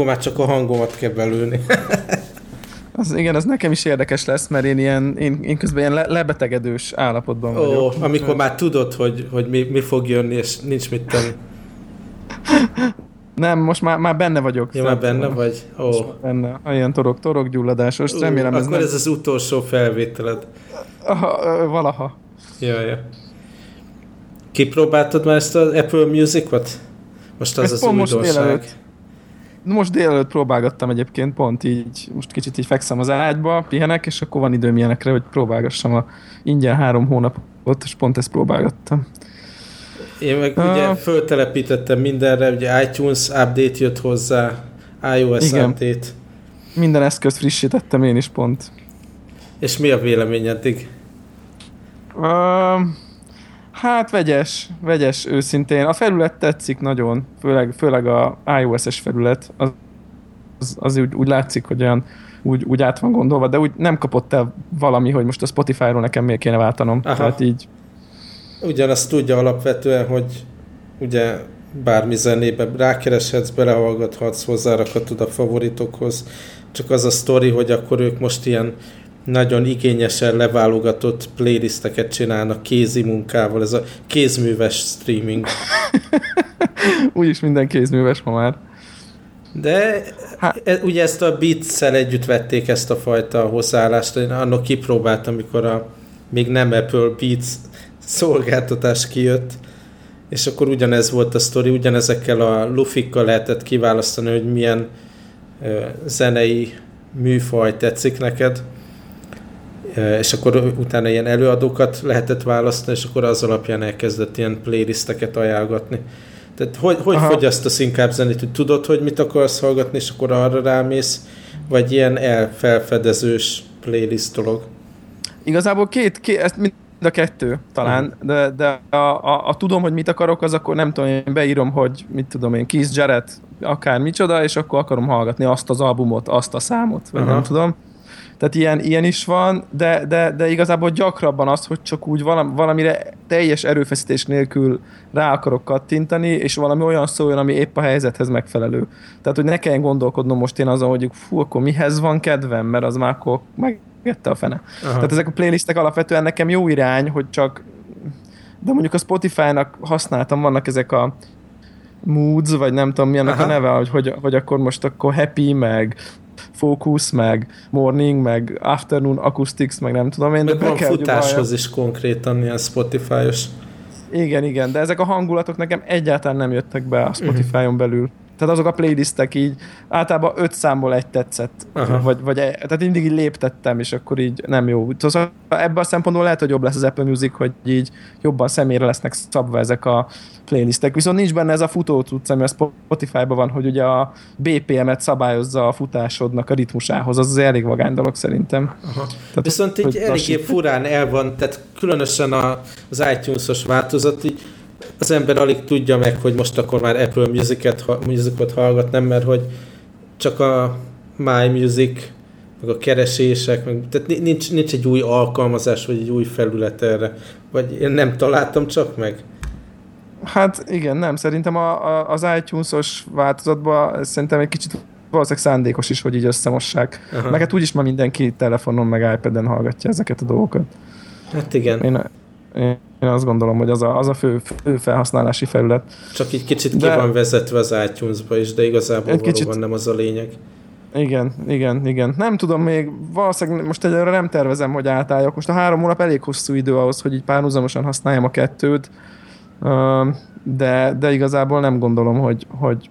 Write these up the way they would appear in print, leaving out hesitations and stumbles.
akkor már csak a hangomat kell belülni. Az, igen, az nekem is érdekes lesz, mert én közben ilyen lebetegedős állapotban vagyok. Ó, amikor már tudod, hogy mi fog jönni, és nincs mit tenni. Nem, most már benne vagyok. Ja, már benne vagy? Ó. Benne. Olyan torok gyulladásos. Remélem, akkor ez az utolsó felvételed. Valaha. Jaj. Kipróbáltad már ezt az Apple Music-ot? Most az újdonság. Most délelőtt próbálgattam egyébként, pont így, most kicsit így fekszem az ágyba, pihenek, és akkor van időm ilyenekre, hogy próbálgassam ingyen 3 hónapot, és pont ezt próbálgattam. Én meg ugye föltelepítettem mindenre, ugye iTunes update jött hozzá, iOS igen. Update. Minden eszközt frissítettem én is pont. És mi a véleményedik? Hát vegyes őszintén. A felület tetszik nagyon, főleg a iOS-es felület. Az úgy látszik, hogy olyan úgy át van gondolva, de úgy nem kapott el valami, hogy most a Spotify-ról nekem miért kéne váltanom. Aha. Tehát így. Ugyanazt tudja alapvetően, hogy ugye bármi zenébe rákereshetsz, belehallgathatsz, hozzárakhatod a favoritokhoz. Csak az a sztori, hogy akkor ők most ilyen nagyon igényesen leválogatott playlisteket csinálnak kézi munkával, ez a kézműves streaming. Úgyis minden kézműves ma már. De ugye ezt a Beats-szel együtt vették ezt a fajta hozzáállást, én annak kipróbáltam, amikor a még nem Apple Beats szolgáltatás kijött, és akkor ugyanez volt a sztori, ugyanezekkel a lufikkal lehetett kiválasztani, hogy milyen zenei műfaj tetszik neked, és akkor utána ilyen előadókat lehetett választani, és akkor az alapján elkezdett ilyen playlisteket ajánlgatni. Tehát hogy fogyasztasz inkább zenét, hogy tudod, hogy mit akarsz hallgatni, és akkor arra rámész, vagy ilyen elfelfedezős playlist dolog? Igazából ezt mind a kettő talán, de tudom, hogy mit akarok, az akkor nem tudom, én beírom, hogy mit tudom én, Keith Jarrett, akár micsoda, és akkor akarom hallgatni azt az albumot, azt a számot, vagy nem tudom. Tehát ilyen is van, de igazából gyakrabban az, hogy csak úgy valamire teljes erőfeszítés nélkül rá akarok kattintani, és valami olyan szóljon, ami épp a helyzethez megfelelő. Tehát, hogy ne kelljen gondolkodnom most én azon, hogy fú, akkor mihez van kedvem, mert az már akkor megette a fene. Aha. Tehát ezek a playlistek alapvetően nekem jó irány, hogy csak... De mondjuk a Spotify-nak használtam, vannak ezek a moods, vagy nem tudom milyennek a neve, hogy akkor most akkor happy, meg... fókusz, meg morning, meg afternoon, acoustics, meg nem tudom én. De meg van futáshoz is konkrétan ilyen Spotify-os. Igen, de ezek a hangulatok nekem egyáltalán nem jöttek be a Spotify-on belül. Tehát azok a playlistek így általában 5 számból 1 tetszett. Vagy, tehát mindig így léptettem, és akkor így nem jó. Szóval ebben a szempontból lehet, hogy jobb lesz az Apple Music, hogy így jobban személyre lesznek szabva ezek a playlistek. Viszont nincs benne ez a futó tudsz, ami a Spotify-ban van, hogy ugye a BPM-et szabályozza a futásodnak a ritmusához. Az elég vagány dolog szerintem. Tehát, viszont így eléggé furán el van, tehát különösen az iTunes-os változat így, az ember alig tudja meg, hogy most akkor már Apple Musicot hallgat, nem, mert hogy csak a My Music, meg a keresések, meg, tehát nincs egy új alkalmazás, vagy egy új felület erre. Vagy én nem találtam csak meg? Hát igen, nem. Szerintem az iTunes-os változatban szerintem egy kicsit valószínűleg szándékos is, hogy így összemossák. Aha. Meg hát úgyis már mindenki telefonon, meg iPad-en hallgatja ezeket a dolgokat. Hát igen. Én azt gondolom, hogy az a fő felhasználási felület. Csak így kicsit ki van vezetve az iTunes-ba is, de igazából valóban nem az a lényeg. Igen. Nem tudom még, valószínűleg most egyelőre nem tervezem, hogy átálljak. Most a 3 hónap elég hosszú idő ahhoz, hogy így párhuzamosan használjam a 2-t, de igazából nem gondolom, hogy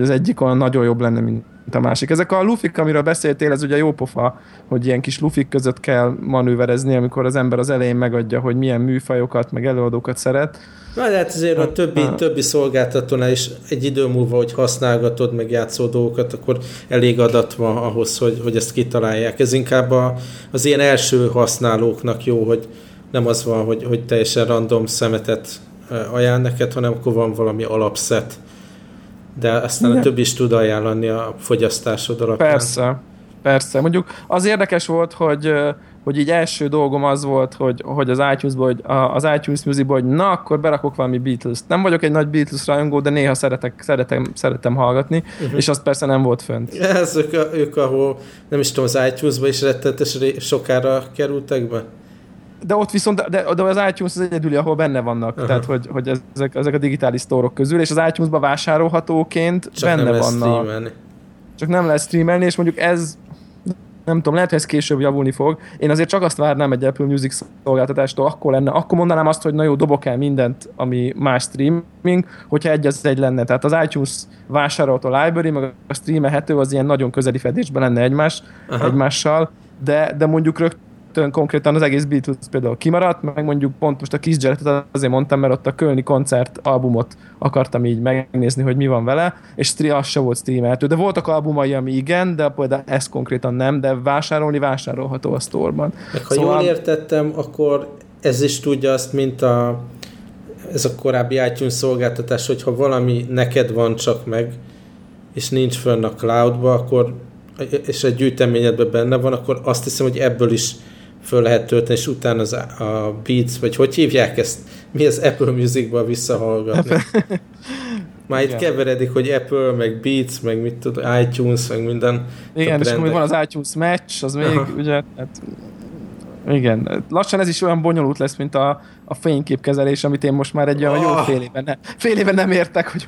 az egyik olyan nagyon jobb lenne, mint a másik. Ezek a lufik, amiről beszéltél, ez ugye jó pofa, hogy ilyen kis lufik között kell manőverezni, amikor az ember az elején megadja, hogy milyen műfajokat, meg előadókat szeret. Na, de hát azért a többi szolgáltatónál is egy idő múlva, hogy használgatod, meg játszol dolgokat, akkor elég adat van ahhoz, hogy ezt kitalálják. Ez inkább az ilyen első használóknak jó, hogy nem az van, hogy teljesen random szemetet ajánl neked, hanem akkor van valami alapszett. De aztán a többi is tud ajánlani a fogyasztásod alapján. Persze. Persze, mondjuk az érdekes volt, hogy így első dolgom az volt, hogy az iTunes Musicból, hogy na, akkor berakok valami Beatles-t. Nem vagyok egy nagy Beatles rajongó, de néha szeretem hallgatni, és azt persze nem volt fönt. Ja, ők ahol, nem is tudom, az iTunes-ba is rettenetes sokára kerültek be? De ott viszont, de az iTunes az egyedüli, ahol benne vannak, tehát hogy ezek a digitális sztórok közül, és az iTunes-ba vásárolhatóként csak benne vannak. Csak nem lehet streamelni. Csak nem lehet streamelni, és mondjuk ez nem tudom, lehet, hogy ez később javulni fog. Én azért csak azt várnám egy Apple Music szolgáltatástól, akkor mondanám azt, hogy na jó, dobok el mindent, ami más streaming, hogyha egy az egy lenne. Tehát az iTunes vásárolható library, meg a streamelhető, az ilyen nagyon közeli fedésben lenne egymással, de mondjuk rögtön konkrétan az egész Beatles például kimaradt, meg mondjuk pont most a Kiss Jacket-et azért mondtam, mert ott a kölni koncert albumot akartam így megnézni, hogy mi van vele, és az se volt streamelhető. De voltak albumai, ami igen, de például ez konkrétan nem, de vásárolható a sztorban. Ha jól értettem, akkor ez is tudja azt, mint ez a korábbi iTunes szolgáltatás, hogyha valami neked van csak meg, és nincs fönn a cloudba, akkor, és egy gyűjteményedben benne van, akkor azt hiszem, hogy ebből is föl lehet tölteni, és utána a Beats, vagy hogy hívják ezt? Mi az Apple Musicba visszahallgatni? Már itt keveredik, hogy Apple, meg Beats, meg mit tud, iTunes, meg minden. Igen, és akkor van az iTunes Match, az még, ugye, hát, igen. Lassan ez is olyan bonyolult lesz, mint a fényképkezelés, amit én most már egy olyan jó fél éve nem értek, hogy...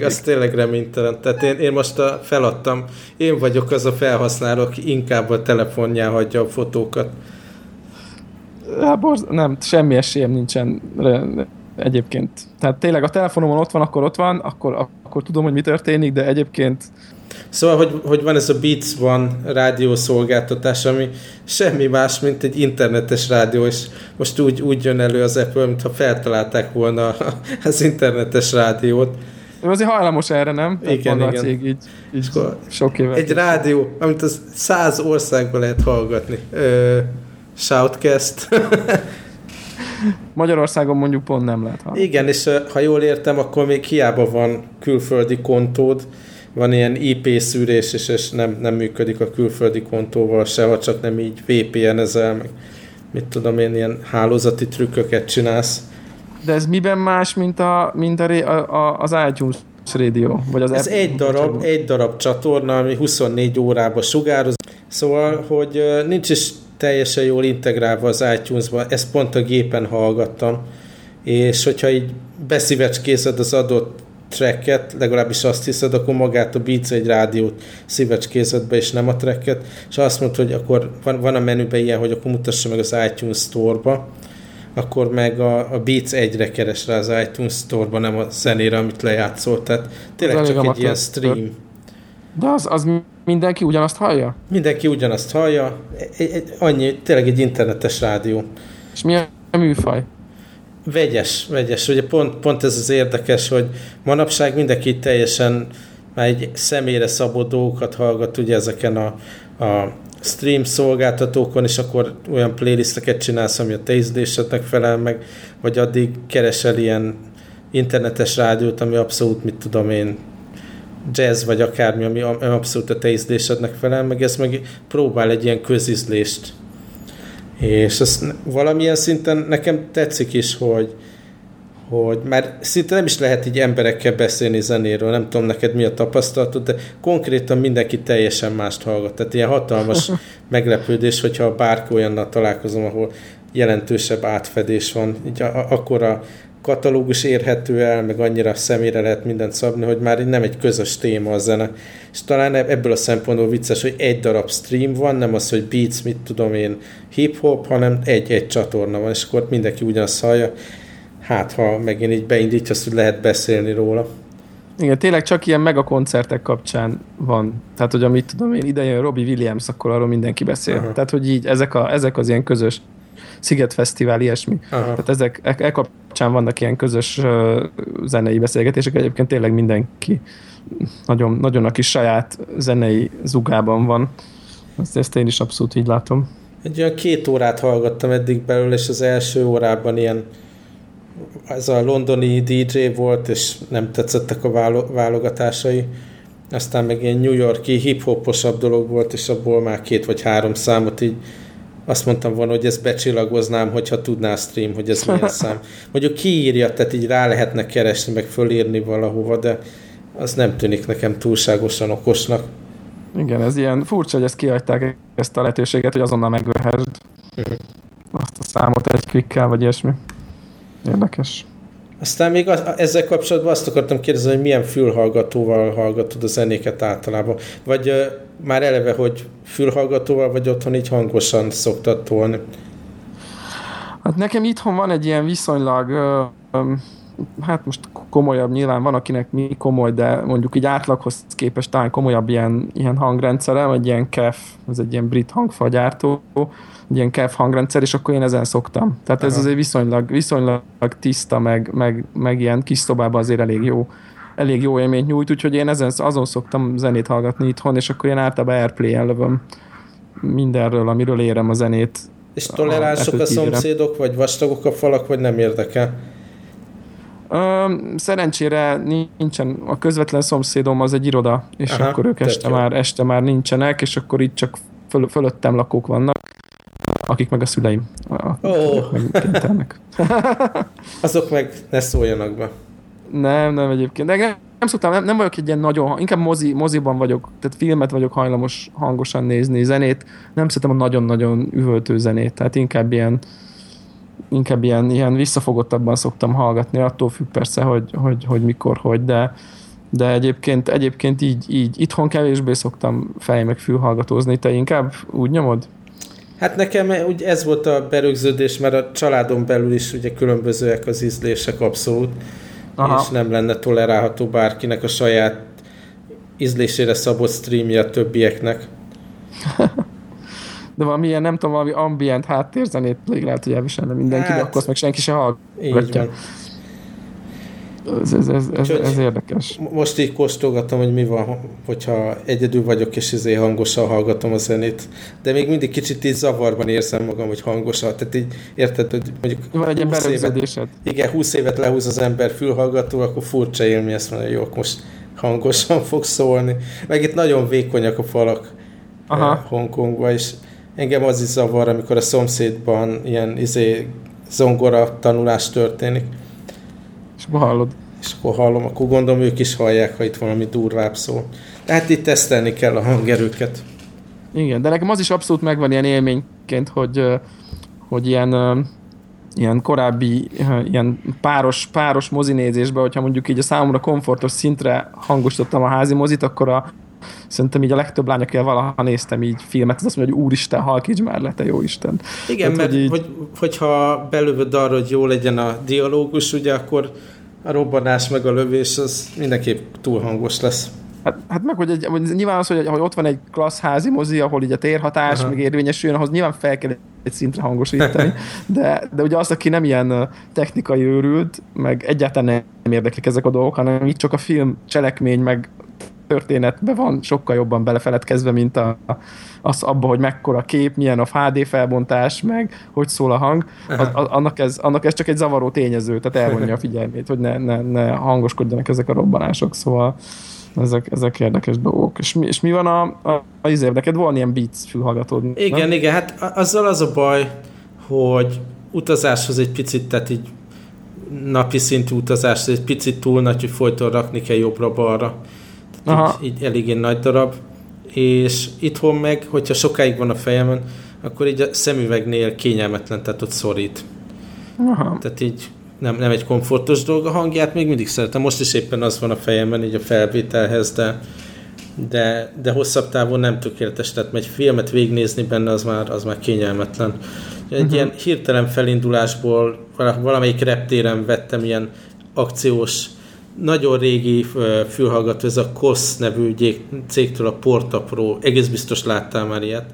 Az tényleg reménytelen. Tehát én most feladtam. Én vagyok az a felhasználó, aki inkább a telefonján hagyja a fotókat. Nem, semmi esélyem nincsen egyébként. Tehát tényleg a telefonomon ott van, akkor tudom, hogy mi történik, de egyébként... Szóval, hogy van ez a Beats 1 rádiószolgáltatás, ami semmi más, mint egy internetes rádió, és most úgy jön elő az Apple, mintha feltalálták volna az internetes rádiót. Azért hajlamos erre, nem? Igen. A cég így sok éve. Egy rádió, amit az 100 országban lehet hallgatni. Shoutcast. Magyarországon mondjuk pont nem lehet hallgatni. Igen, és ha jól értem, akkor még hiába van külföldi kontód, van ilyen IP szűrés, és nem működik a külföldi kontóval se, ha csak nem így VPN-ezel, meg mit tudom én, ilyen hálózati trükköket csinálsz. De ez miben más, mint az iTunes Radio? Vagy az ez Apple egy darab csatorna, ami 24 órába sugároz. Szóval, hogy nincs is teljesen jól integrálva az iTunes-ba, ezt pont a gépen hallgattam, és hogyha így beszívecskézed az adott tracket, legalábbis azt hiszed, akkor magát a Beats egy rádiót szívecskézedbe, és nem a tracket, és azt mondta, hogy akkor van a menüben ilyen, hogy akkor mutassa meg az iTunes Store-ba, akkor meg a Beats 1-re keres rá az iTunes Store-ba, nem a zenére, amit lejátszol, tehát tényleg csak egy ilyen stream. De az mindenki ugyanazt hallja? Mindenki ugyanazt hallja, annyi, tényleg egy internetes rádió. És mi a műfaj? Vegyes. Ugye pont ez az érdekes, hogy manapság mindenki teljesen már egy személyre szabott dolgokat hallgat ugye ezeken a stream szolgáltatókon, és akkor olyan playlisteket csinálsz, ami a te ízlésednek felel meg, vagy addig keresel ilyen internetes rádiót, ami abszolút, mit tudom én, jazz vagy akármi, ami abszolút a te ízlésednek felel meg, ez meg próbál egy ilyen közízlést. És ez valamilyen szinten nekem tetszik is, hogy már szinte nem is lehet így emberekkel beszélni zenéről, nem tudom neked mi a tapasztalatod, de konkrétan mindenki teljesen mást hallgat. Tehát ilyen hatalmas meglepődés, hogyha bárki olyannal találkozom, ahol jelentősebb átfedés van. Így akkor a katalógus érhető el, meg annyira személyre lehet mindent szabni, hogy már nem egy közös téma a zene. És talán ebből a szempontból vicces, hogy egy darab stream van, nem az, hogy Beats, mit tudom én, hip-hop, hanem egy csatorna van, és akkor mindenki ugyanazt hallja. Hát, ha megint így beindítja, azt, hogy lehet beszélni róla. Igen, tényleg csak ilyen megakoncertek kapcsán van. Tehát, hogy amit tudom én, ide jön Robbie Williams, akkor arról mindenki beszél. Aha. Tehát, hogy így ezek az ilyen közös Szigetfesztivál, ilyesmi. Aha. Tehát ezek kapcsán vannak ilyen közös zenei beszélgetések, egyébként tényleg mindenki nagyon, nagyon a kis saját zenei zugában van. Ezt én is abszolút így látom. Egy olyan 2 órát hallgattam eddig belőle, és az első órában ilyen ez a londoni DJ volt, és nem tetszettek a válogatásai. aztán meg ilyen New York-i hip-hoposabb dolog volt, és abból már 2 vagy 3 számot így azt mondtam volna, hogy ezt becsillagoznám, hogyha tudná stream, hogy ez milyen szám. Mondjuk kiírja, tehát így rá lehetne keresni, meg fölírni valahova, de az nem tűnik nekem túlságosan okosnak. Igen, ez ilyen furcsa, hogy ezt kihagyták, ezt a lehetőséget, hogy azonnal megölhessd azt a számot egy klikkel, vagy ilyesmi. Érdekes. Aztán még ezzel kapcsolatban azt akartam kérdezni, hogy milyen fülhallgatóval hallgatod a zenéket általában. Vagy már eleve, hogy fülhallgatóval, vagy otthon így hangosan szoktad tolni? Hát nekem itthon van egy ilyen viszonylag, hát most komolyabb nyilván van, akinek mi komoly, de mondjuk így átlaghoz képest talán komolyabb ilyen hangrendszerem, egy ilyen KEF, ez egy ilyen brit hangfagyártó, ilyen KEF hangrendszer, és akkor én ezen szoktam. Tehát ez azért viszonylag tiszta, meg ilyen kis szobában azért elég jó élményt nyújt, úgyhogy én azon szoktam zenét hallgatni itthon, és akkor én általában Airplay-en lövöm mindenről, amiről érem a zenét. És toleránsok a szomszédok, vagy vastagok a falak, vagy nem érdekel? Szerencsére nincsen, a közvetlen szomszédom az egy iroda, és akkor ők este már nincsenek, és akkor itt csak fölöttem lakók vannak, akik meg a szüleim. Azok meg ne szóljanak be. Nem egyébként. De nem szoktam, nem vagyok egy ilyen nagyon, inkább moziban vagyok, tehát filmet vagyok hajlamos hangosan nézni, zenét. Nem szeretem a nagyon-nagyon üvöltő zenét, tehát inkább ilyen visszafogottabban szoktam hallgatni, attól függ persze, hogy mikor, hogy, de egyébként így itthon kevésbé szoktam fej meg fülhallgatózni. Te inkább úgy nyomod? Hát nekem úgy ez volt a berögződés, mert a családon belül is ugye különbözőek az ízlések abszolút, és nem lenne tolerálható bárkinek a saját ízlésére szabott streamja többieknek. De valamilyen, nem tudom, valami ambient háttérzenét lehet, hogy elviselne mindenki, de akkor meg senki se hallgatja. Ez érdekes. Most így kóstolgatom, hogy mi van, hogyha egyedül vagyok, és hangosan hallgatom a zenét. De még mindig kicsit így zavarban érzem magam, hogy hangosan. Tehát így érted, hogy mondjuk... Van egy ilyen berögződésed. Igen, 20 évet lehúz az ember fülhallgató, akkor furcsa élmény, ezt mondja, jó, most hangosan fog szólni. Meg itt nagyon vékonyak a falak Hongkongban, és engem az is zavar, amikor a szomszédban ilyen zongora tanulás történik. És akkor hallod. És akkor hallom, akkor gondolom ők is hallják, ha itt valami durvább szól. Tehát itt tesztelni kell a hangerőket. Igen, de nekem az is abszolút megvan ilyen élményként, hogy ilyen korábbi ilyen páros mozinézésben, hogyha mondjuk így a számomra komfortos szintre hangosítottam a házi mozit, akkor szerintem így a legtöbb lány, akivel valaha néztem így filmet, az azt mondja, hogy úristen, halkíts már le, te jó Isten. Igen, tehát, mert hogyha belövöd arra, hogy jó legyen a dialógus, ugye akkor a robbanás meg a lövés, az mindenképp túl hangos lesz. Hát meg, hogy nyilván az, hogy ott van egy klassz házi mozi, ahol így a térhatás meg érvényesüljön, ahhoz nyilván fel kell egy szintre hangosítani, de ugye az, aki nem ilyen technikai őrült, meg egyáltalán nem érdeklik ezek a dolgok, hanem itt csak a film cselekmény meg történetben van sokkal jobban belefeledkezve, mint az abba, hogy mekkora kép, milyen a HD felbontás, meg hogy szól a hang. Annak ez csak egy zavaró tényező, tehát elvonja a figyelmét, hogy ne hangoskodjanak ezek a robbanások, szóval ezek érdekes dolgok. És mi van neked van ilyen Beats fülhallgatód? Igen, hát azzal az a baj, hogy utazáshoz egy picit, tehát így napi szintű utazáshoz egy picit túl nagy, hogy folyton rakni kell jobbra-balra. Így eléggé nagy darab, és itthon meg, hogyha sokáig van a fejemen, akkor így a szemüvegnél kényelmetlen, tehát ott szorít. Tehát így nem egy komfortos dolog, a hangját még mindig szeretem. Most is éppen az van a fejemben, így a felvételhez, de hosszabb távon nem tökéletes, tehát egy filmet végignézni benne, az már kényelmetlen. Egy ilyen hirtelen felindulásból valamelyik reptéren vettem ilyen akciós, nagyon régi fülhallgató, ez a KOSZ nevű cégtől a Porta Pro. Egész biztos láttál már ilyet.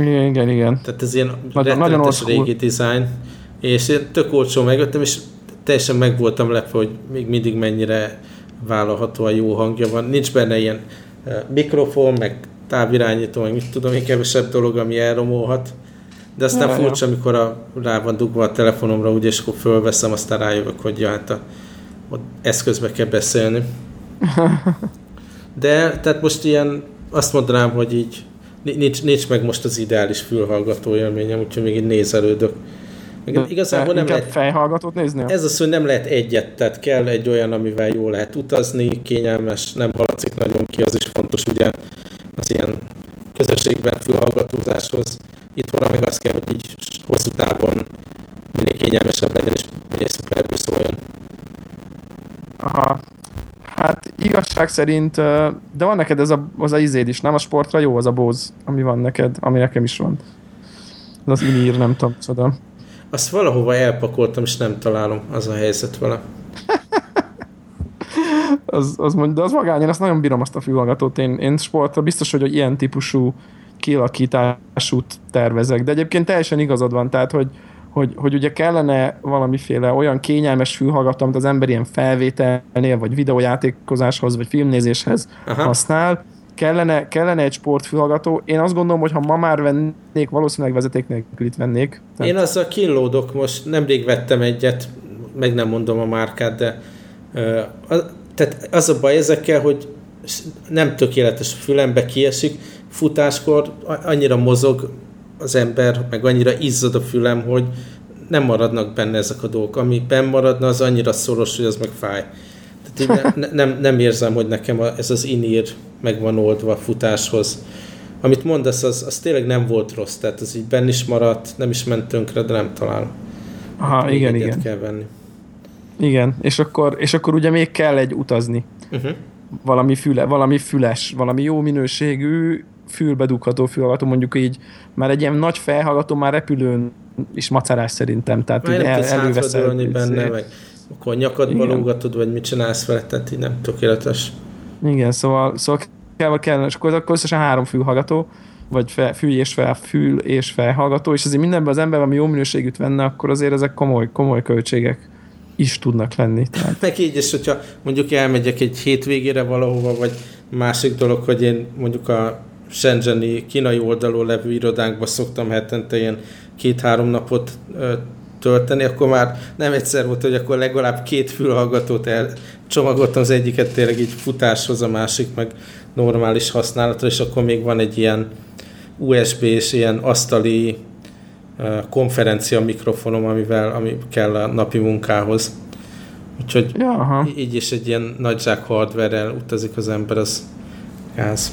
Igen. Tehát ez ilyen rettenetes régi design. És én tök olcsón megvettem, és teljesen meg voltam lepve, hogy még mindig mennyire vállalhatóan jó hangja van. Nincs benne ilyen mikrofon, meg távirányító, meg mit tudom, én kevesebb dolog, ami elromolhat. De aztán furcsa, amikor rá van dugva a telefonomra, úgy, és akkor fölveszem, aztán rájövök, hogy hát eszközbe kell beszélni. De tehát most ilyen, azt mondanám, hogy így nincs meg most az ideális fülhallgató élményem, úgyhogy még így nézelődök. Igazából nem lehet fejhallgatót nézni? Ez az, hogy nem lehet egyet, tehát kell egy olyan, amivel jól lehet utazni, kényelmes, nem haladszik nagyon ki, az is fontos ugye az ilyen közösségben fülhallgatózáshoz. Itthonra meg azt kell, hogy így hosszú távon minél kényelmesebb legyen, és minél szuperből szóljon. Aha. Hát igazság szerint, de van neked ez az izéd is, nem? A sportra jó az a Bose, ami van neked, ami nekem is van. Az inír, nem tudom, csoda. Azt valahova elpakoltam, és nem találom, az a helyzet vele. De az magány, én azt nagyon bírom, azt a fülhallgatót. Én sportra biztos, hogy ilyen típusú kilakításút tervezek. De egyébként teljesen igazad van, tehát, hogy ugye kellene valamiféle olyan kényelmes fülhallgató, amit az ember ilyen felvételnél, vagy videójátékozáshoz, vagy filmnézéshez használ. Kellene egy sportfülhallgató. Én azt gondolom, hogy ha ma már vennék, valószínűleg vezeték nélkülit vennék. Tehát... Én azzal kínlódok most, nemrég vettem egyet, meg nem mondom a márkát, de tehát az a baj ezekkel, hogy nem tökéletes, fülembe kiesik, futáskor annyira mozog az ember, meg annyira izzad a fülem, hogy nem maradnak benne ezek a dolgok. Ami benn maradna, az annyira szoros, hogy az meg fáj. Tehát nem érzem, hogy nekem ez az in-ear meg van oldva a futáshoz. Amit mondasz, az tényleg nem volt rossz, tehát ez így benn is maradt, nem is ment tönkre, de nem találom. Aha, igen. Kell venni. Igen, és akkor ugye még kell egy utazni. Uh-huh. Valami füles, valami jó minőségű, fülbedugható fülhallgató, mondjuk így már egy ilyen nagy felhallgató már repülőn is macerás szerintem, tehát már így előveszel. Benne meg. Akkor nyakadba lógatod, vagy mit csinálsz vele, tehát így nem tökéletes. Igen, szóval kell, és akkor összesen 3 fülhallgató, vagy fül és felhallgató, és azért mindenben az ember, ami jó minőségűt venne, akkor azért ezek komoly költségek is tudnak lenni. Tehát. Meg így, és hogyha mondjuk elmegyek egy hétvégére valahova, vagy másik dolog, hogy én mondjuk a Shenzheni kínai oldalon levő irodánkba szoktam hetente ilyen 2-3 napot tölteni, akkor már nem egyszer volt, hogy akkor legalább 2 fülhallgatót elcsomagoltam, az egyiket tényleg így futáshoz, a másik meg normális használatra, és akkor még van egy ilyen USB és ilyen asztali konferencia mikrofonom, ami kell a napi munkához. Úgyhogy így is egy ilyen nagy zsák hardware-rel utazik az ember, az gáz.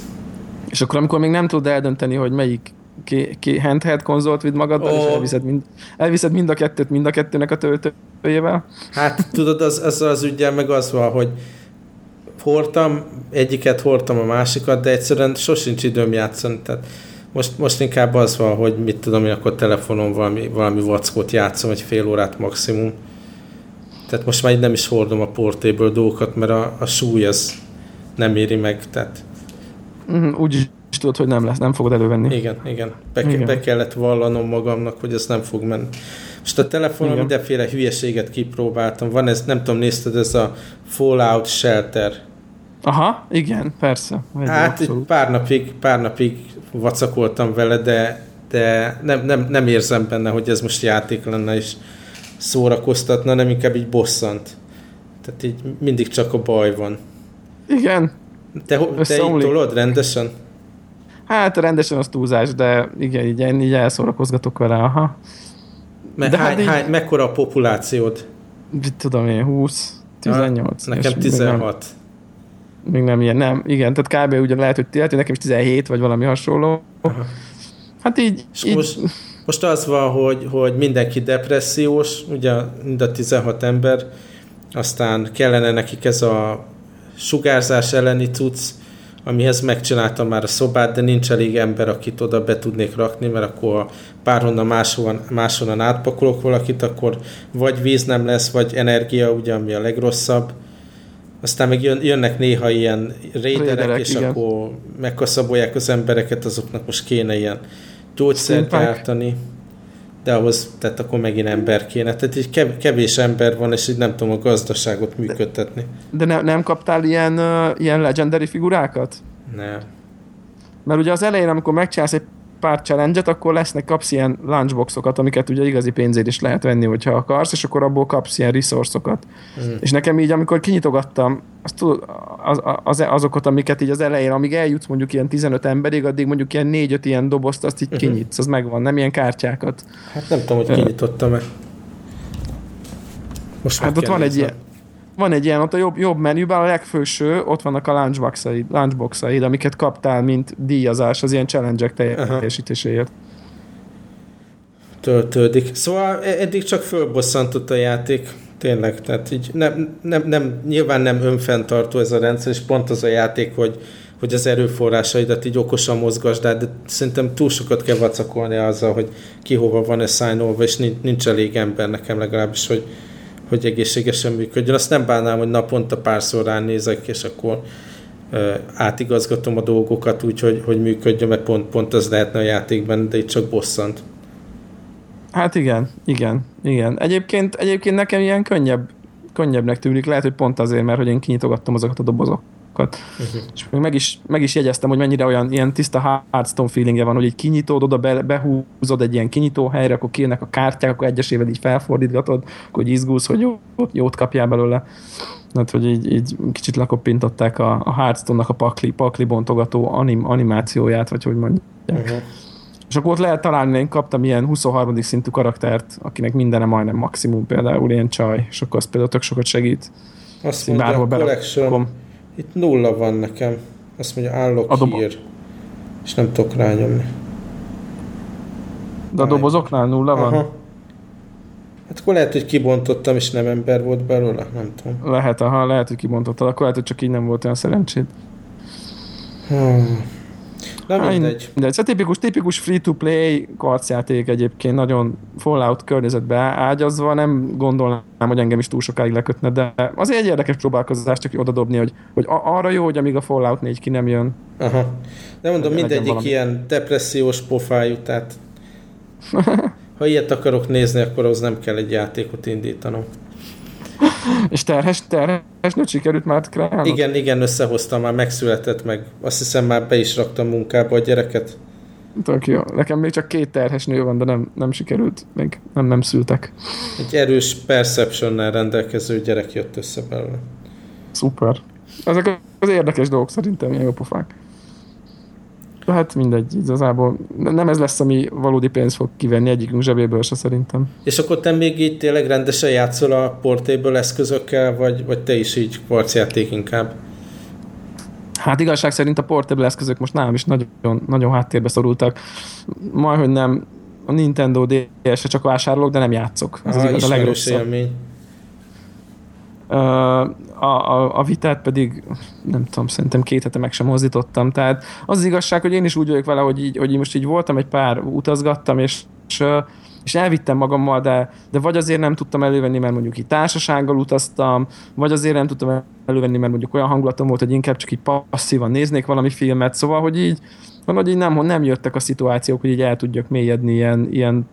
És akkor amikor még nem tudod eldönteni, hogy melyik handheld konzolt vidd magaddal, és elviszed mind a kettőt, mind a kettőnek a töltőjével. Hát tudod, az ügyel meg az van, hogy hordtam a másikat, de egyszerűen sosincs időm játszani, tehát most inkább az van, hogy mit tudom én, akkor telefonon valami vackót játszom, egy fél órát maximum. Tehát most már így nem is hordom a portéből dolgokat, mert a súly az nem éri meg, tehát úgy és tudod, hogy nem fogod elővenni. Igen. Be kellett vallanom magamnak, hogy ez nem fog menni. Most a telefonon mindenféle hülyeséget kipróbáltam. Van ez, nem tudom, nézted, ez a Fallout Shelter. Aha, igen, persze. Hát abszolút. pár napig vacakoltam vele, de nem érzem benne, hogy ez most játék lenne és szórakoztatna, nem inkább így bosszant. Tehát így mindig csak a baj van. Igen. Te így tolod rendesen? Hát rendesen az túlzás, de igen, így elszórakozgatok vele, aha. Mekkora a populációd? Mit tudom én, 20, 18. Nekem 16. Még nem ilyen, nem. Igen, tehát kb. Ugyan lehet, hogy nekem is 17, vagy valami hasonló. Aha. Hát így... Most az van, hogy mindenki depressziós, ugye mind a 16 ember, aztán kellene nekik ez a sugárzás elleni cucc, amihez megcsináltam már a szobát, de nincs elég ember, akit oda be tudnék rakni, mert akkor bárhonnan máshonnan átpakolok valakit, akkor vagy víz nem lesz, vagy energia, ugye, ami a legrosszabb. Aztán meg jönnek néha ilyen raiderek, és igen. Akkor megkaszabolják az embereket, azoknak most kéne ilyen gyógyszert gyártani, de ahhoz, tehát akkor megint ember kéne. Tehát így kevés ember van, és így nem tudom a gazdaságot működtetni. De nem kaptál ilyen legendary figurákat? Nem. Mert ugye az elején, amikor megcsinálsz egy pár challenge-et, akkor kapsz ilyen lunchboxokat, amiket ugye igazi pénzért is lehet venni, hogyha akarsz, és akkor abból kapsz ilyen resource-okat. Mm. És nekem így, amikor kinyitogattam azokat, amiket így az elején, amíg eljutsz mondjuk ilyen 15 emberig, addig mondjuk ilyen 4-5 ilyen dobozt, azt így kinyitsz, az megvan, nem ilyen kártyákat. Hát nem tudom, hogy kinyitottam-e. Most hát ott van egy ilyen, ott a jobb menüben a legfőső, ott vannak a lunchboxaid, amiket kaptál, mint díjazás az ilyen challenge-ek teljesítéséért. Töltődik. Szóval eddig csak fölbosszantott a játék, tényleg, tehát így nem, nyilván nem önfenntartó ez a rendszer, és pont az a játék, hogy az erőforrásaidat így okosan mozgasd, de szerintem túl sokat kell vacakolni azzal, hogy ki hova van assignolva, és nincs elég ember nekem legalábbis, hogy egészségesen működjön. Azt nem bánnám, hogy naponta párszor ránézek, és akkor átigazgatom a dolgokat úgy, hogy működjön, mert pont az lehetne a játékban, de itt csak bosszant. Hát igen. Egyébként nekem ilyen könnyebbnek tűnik. Lehet, hogy pont azért, mert hogy én kinyitogattam azokat a dobozokat. Uh-huh. És meg is jegyeztem, hogy mennyire olyan ilyen tiszta Hearthstone feelingje van, hogy így kinyitod, oda behúzod egy ilyen kinyitó helyre, akkor kijönnek a kártyák, akkor egyesével így felfordítgatod, akkor így izgulsz, hogy jót kapjál belőle. Hát, hogy így kicsit lekoppintották a Hearthstone-nak a pakli bontogató animációját, vagy hogy mondják. Uh-huh. És akkor ott lehet találni, én kaptam ilyen 23. szintű karaktert, akinek mindene majdnem maximum, például ilyen csaj, és akkor az például tök sokat segít. Azt mondja, a collection, itt 0 van nekem. Azt mondja, unlock here, és nem tudok rányomni. De a dobozoknál 0 van? Aha. Hát akkor lehet, hogy kibontottam, és nem ember volt belőle, nem tudom. Lehet, hogy kibontottad, akkor lehet, hogy csak így nem volt olyan szerencséd. Nem mindegy. De ez a tipikus free-to-play karcjáték egyébként, nagyon Fallout környezetbe ágyazva, nem gondolnám, hogy engem is túl sokáig lekötne, de azért egy érdekes próbálkozás, csak oda dobni, hogy arra jó, hogy amíg a Fallout 4 ki nem jön. Aha. Nem mondom, mindegyik ilyen depressziós pofájú, tehát ha ilyet akarok nézni, akkor ahhoz nem kell egy játékot indítanom. És terhes nőt sikerült már kreálnod? Igen, összehoztam, már megszületett meg. Azt hiszem, már be is raktam munkába a gyereket. Tök jó. Nekem még csak 2 terhes nő van, de nem sikerült. Még nem szültek. Egy erős perceptionnel rendelkező gyerek jött össze belőle. Szuper. Ezek az érdekes dolgok szerintem, ilyen jó pofák. De hát mindegy, igazából nem ez lesz, ami valódi pénz fog kivenni egyikünk zsebéből se szerintem. És akkor te még így tényleg rendesen játszol a portable eszközökkel, vagy te is így kvarcjáték inkább? Hát igazság szerint a portable eszközök most nálam is nagyon, nagyon háttérbe szorultak. Majdhogy nem, a Nintendo DS-re csak vásárolok, de nem játszok. Ez igaz, a legrosszabb élmény. A vitát pedig nem tudom, szerintem 2 hete meg sem mozdítottam, tehát az igazság, hogy én is úgy vagyok vele, hogy most így voltam egy pár, utazgattam, és elvittem magammal, de vagy azért nem tudtam elővenni, mert mondjuk így társasággal utaztam, vagy azért nem tudtam elővenni, mert mondjuk olyan hangulatom volt, hogy inkább csak így passzívan néznék valami filmet, szóval, hogy így valahogy így nem jöttek a szituációk, hogy így el tudjak mélyedni ilyen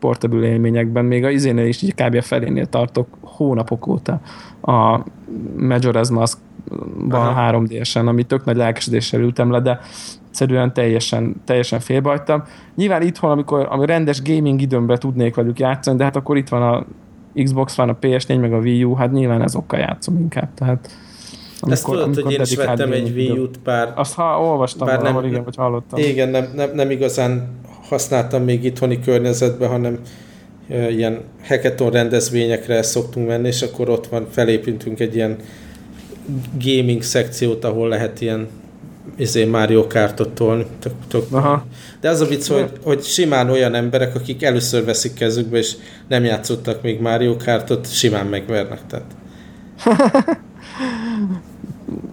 portable élményekben, még az izénél is így kb. A felénél tartok hónapok óta a Majora's Mask-ban 3D-esen, ami tök nagy lelkesedéssel ültem le, de egyszerűen teljesen félbehagytam. Nyilván itthon, amikor rendes gaming időmben tudnék velük játszani, de hát akkor itt van a Xbox, van a PS4, meg a Wii U, hát nyilván ezokkal játszom inkább, tehát ezt tudod, hogy én is vettem egy Wii U-t, bár... Azt olvastam, bár valahol, nem, igen, vagy hallottam. Igen, nem igazán használtam még itthoni környezetben, hanem ilyen hackathon rendezvényekre szoktunk menni, és akkor ott van, felépítünk egy ilyen gaming szekciót, ahol lehet ilyen Mario Kartot tolni. De az a vicc, hogy simán olyan emberek, akik először veszik kezükbe, és nem játszottak még Mario Kartot, simán megvernek, tehát...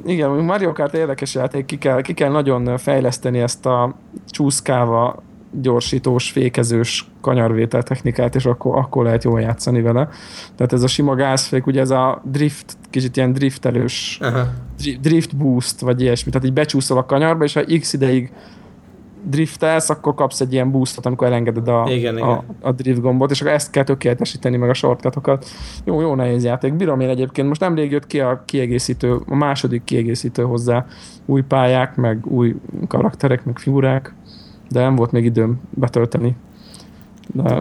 Igen, Mario Kart érdekes játék, ki kell nagyon fejleszteni ezt a csúszkával gyorsítós, fékezős kanyarvétel technikát, és akkor lehet jól játszani vele. Tehát ez a sima gázfék, ugye ez a drift, kicsit ilyen driftelős, drift boost, vagy ilyesmi. Tehát így becsúszol a kanyarba, és ha x ideig driftelsz, akkor kapsz egy ilyen boostot, amikor elengeded a drift gombot, és akkor ezt kell tökéletesíteni, meg a shortcutokat. Jó nehéz játék. Bírom én egyébként. Most nemrég jött ki a második kiegészítő hozzá. Új pályák, meg új karakterek, meg figurák. de nem volt még időm betölteni.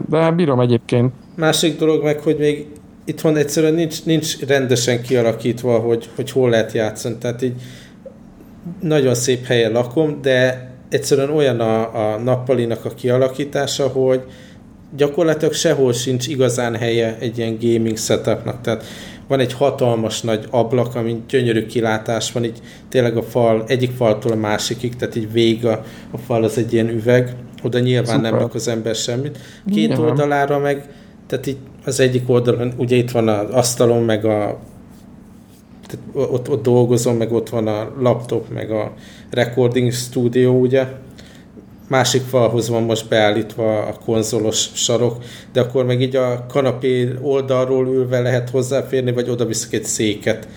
De bírom egyébként. Másik dolog meg, hogy még itthon egyszerűen nincs rendesen kialakítva, hogy hol lehet játszani. Tehát így nagyon szép helyen lakom, de egyszerűen olyan a nappalinak a kialakítása, hogy gyakorlatilag sehol sincs igazán helye egy ilyen gaming setupnak. Tehát van egy hatalmas nagy ablak, amin gyönyörű kilátás van, így tényleg a fal, egyik faltól a másikig, tehát így végig a fal az egy ilyen üveg, oda nyilván szuper. Nem rak az ember semmit. Két ja. oldalára meg, tehát így az egyik oldalon, ugye itt van az asztalon, meg ott dolgozom, meg ott van a laptop, meg a recording studio, ugye. Másik falhoz van most beállítva a konzolos sarok, de akkor meg így a kanapé oldalról ülve lehet hozzáférni, vagy oda viszek egy széket.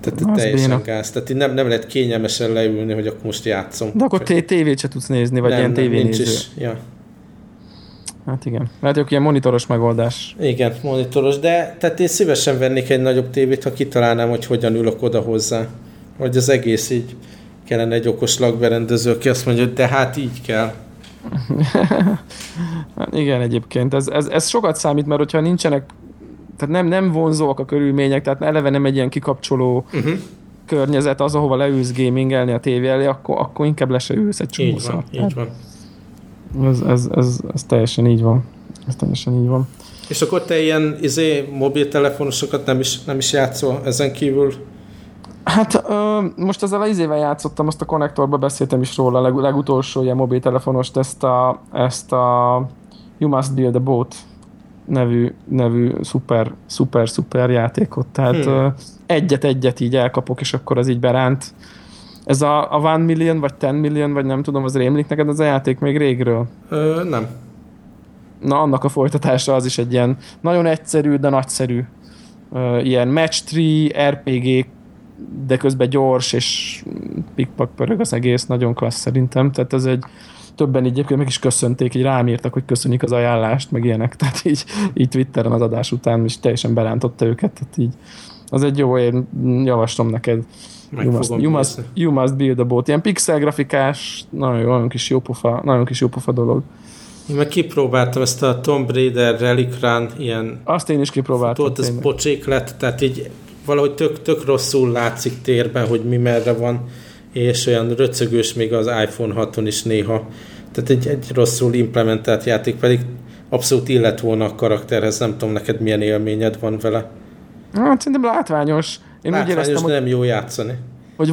Tehát teljesen gáz. Tehát nem lehet kényelmesen leülni, hogy akkor most játszom. De akkor tévét se tudsz nézni, vagy ilyen tévénéző. Ja. Hát igen. Lehet, hogy ilyen monitoros megoldás. Igen, monitoros, de tehát én szívesen vennék egy nagyobb tévét, ha kitalálnám, hogy hogyan ülök oda hozzá. Vagy az egész így kellene egy okos lakberendező, aki azt mondja, hogy de hát így kell. Igen, egyébként. Ez sokat számít, mert hogyha nincsenek, tehát nem vonzóak a körülmények, tehát eleve nem egy ilyen kikapcsoló környezet az, ahova leülsz gamingelni a tévé elé, akkor inkább le se ülsz egy csomószal. Így van. Ez teljesen így van. Ez teljesen így van. És akkor te ilyen mobiltelefonosokat nem is játszol ezen kívül? Hát most ezzel a izével játszottam, azt a konnektorba beszéltem is róla, a legutolsó ilyen mobiltelefonost, ezt a You Must Build a Boat nevű szuper játékot. Tehát egyet így elkapok, és akkor az így beránt. Ez a 1 million, vagy 10 million, vagy nem tudom, az rémlik neked az a játék még régről? Nem. Na, annak a folytatása az is egy ilyen nagyon egyszerű, de nagyszerű. Ilyen match 3 RPG, de közben gyors, és pikpak pörög az egész, nagyon klassz szerintem. Tehát ez egy többen így egyébként meg is köszönték, így rám írtak, hogy köszönjük az ajánlást, meg ilyenek. Tehát így Twitteren az adás után is teljesen berántotta őket. Tehát így az egy jó, én javaslom neked. You must build a boat. Ilyen pixel grafikás, nagyon kis jópofa dolog. Én meg kipróbáltam ezt a Tomb Raider Relic Run, ilyen... Azt én is kipróbáltam. Ott ez pocsék lett, tehát így valahogy tök rosszul látszik térben, hogy mi merre van, és olyan röcögős még az iPhone 6-on is néha. Tehát egy rosszul implementált játék, pedig abszolút illet volna a karakterhez. Nem tudom, neked milyen élményed van vele. Hát szerintem látványos. Én úgy éreztem, hogy nem jó játszani. Hogy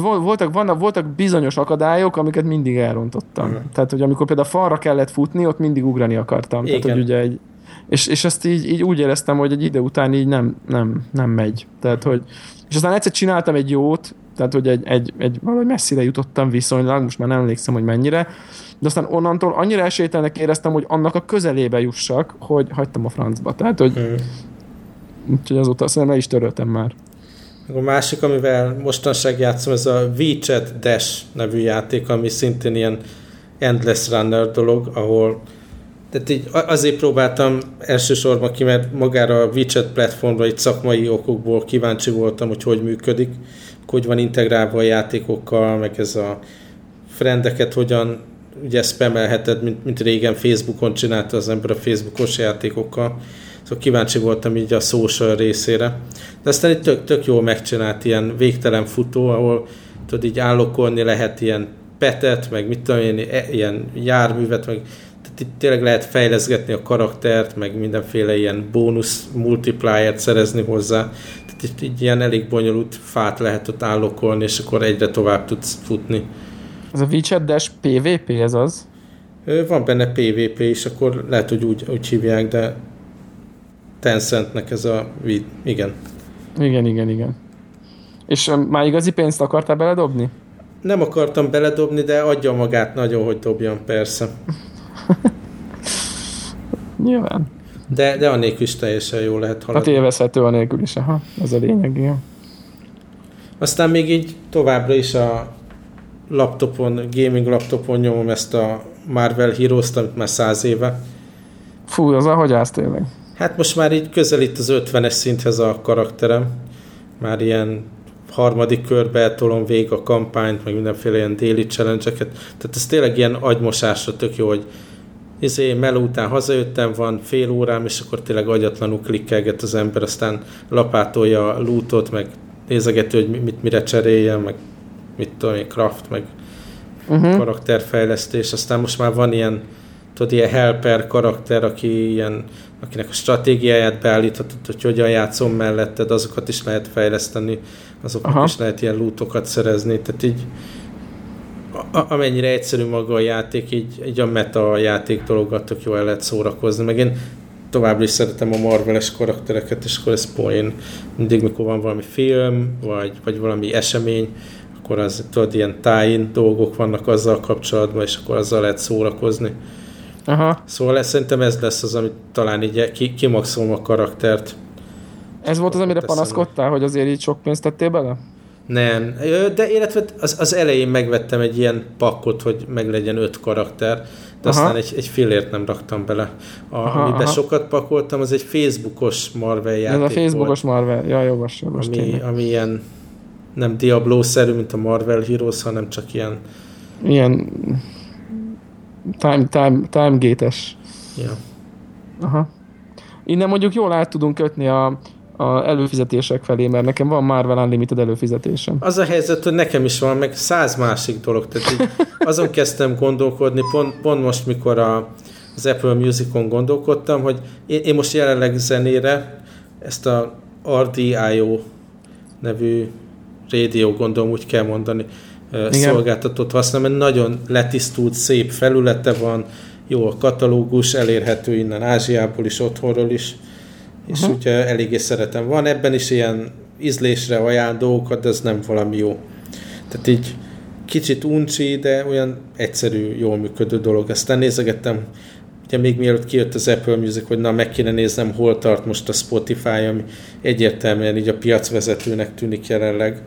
voltak bizonyos akadályok, amiket mindig elrontottam. Tehát, hogy amikor például falra kellett futni, ott mindig ugrani akartam. Igen. Tehát, hogy ugye és ezt így úgy éreztem, hogy egy idő után így nem megy. Tehát, hogy, és aztán egyszer csináltam egy jót, tehát, hogy valahogy messzire jutottam viszonylag, most már nem emlékszem, hogy mennyire, de aztán onnantól annyira esélytelenek éreztem, hogy annak a közelébe jussak, hogy hagytam a francba. Tehát, hogy úgyhogy azóta szerintem el is töröltem már. A másik, amivel mostanság játszom, ez a WeChat Dash nevű játék, ami szintén ilyen endless runner dolog, ahol tehát így azért próbáltam elsősorban ki, mert magára a WeChat platformra egy szakmai okokból kíváncsi voltam, hogy működik, hogy van integrálva a játékokkal, meg ez a friendeket hogyan ugye spamelheted, mint régen Facebookon csinálta az ember a Facebookos játékokkal. Szóval kíváncsi voltam így a social részére. De aztán egy tök jól megcsinált ilyen végtelen futó, ahol tudod így állokolni lehet ilyen petet, meg mit tudom én, ilyen járművet, meg tehát itt tényleg lehet fejleszgetni a karaktert, meg mindenféle ilyen bónusz multiplier-t szerezni hozzá. Tehát itt így ilyen elég bonyolult fát lehet ott állokolni, és akkor egyre tovább tudsz futni. Ez a WeChat Dash PvP, ez az? Van benne PvP is, akkor lehet, hogy úgy hívják, de Tencentnek ez a... Igen. Igen. És már igazi pénzt akartál beledobni? Nem akartam beledobni, de adja magát nagyon, hogy dobjam, persze. Nyilván. De anélkül is teljesen jól lehet haladni. Hát élvezhető anélkül is, aha. Ez a lényeg, igen. Aztán még így továbbra is a gaming laptopon nyomom ezt a Marvel Heroes-t, amit már 100 éve. Fú, az ahogy állsz tényleg. Hát most már így közelít az 50-es szinthez a karakterem. Már ilyen harmadik körbe tolom végig a kampányt, meg mindenféle ilyen daily challenge-eket. Tehát ez tényleg ilyen agymosásra tök jó, hogy meló után hazajöttem, van fél órám, és akkor tényleg agyatlanul klikkelget az ember, aztán lapátolja a lootot, meg nézegeti, hogy mit mire cseréljen, meg mit tudom én, craft, meg karakterfejlesztés. Aztán most már van ilyen, tudod, ilyen helper karakter, akinek a stratégiáját beállíthatod, hogy hogyan játszom melletted, azokat is lehet fejleszteni, azoknak is lehet ilyen lootokat szerezni, tehát így amennyire egyszerű maga a játék, így a meta játék dologgal tök jól el lehet szórakozni, meg én továbbra is szeretem a Marvel-es karaktereket, és akkor ez poén. Mindig, mikor van valami film, vagy valami esemény, akkor az, tudod, ilyen tie-in dolgok vannak azzal kapcsolatban, és akkor azzal lehet szórakozni. Aha. Szóval szerintem ez lesz az, amit talán így kimaxolom a karaktert. Ez volt az, amire panaszkodtál, hogy azért így sok pénzt tettél bele? Nem, de illetve az elején megvettem egy ilyen pakkot, hogy meglegyen 5 karakter, de aztán egy fillért nem raktam bele. Amiben sokat pakoltam, az egy Facebookos Marvel játék volt. Ez a Facebookos Marvel, jaj, jogos tényleg. Ami ilyen nem Diablo-szerű, mint a Marvel Heroes, hanem csak ilyen time gate-es. Ja. Aha. Innen mondjuk jól át tudunk kötni a előfizetések felé, mert nekem van Marvel Unlimited előfizetésem. Az a helyzet, hogy nekem is van, meg 100 másik dolog. Tehát így azon kezdtem gondolkodni, pont most, mikor az Apple Musicon gondolkodtam, hogy én most jelenleg zenére ezt a RDIO nevű rádió, gondolom úgy kell mondani, szolgáltatót használom, mert nagyon letisztult, szép felülete van, jó a katalógus, elérhető innen Ázsiából is, otthonról is, és úgyhogy eléggé szeretem. Van ebben is ilyen ízlésre ajánló dolgokat, de ez nem valami jó. Tehát így kicsit uncsi, de olyan egyszerű, jól működő dolog. Aztán nézegettem, ugye még mielőtt kijött az Apple Music, hogy na, meg kéne néznem, hol tart most a Spotify, ami egyértelműen így a piacvezetőnek tűnik jelenleg.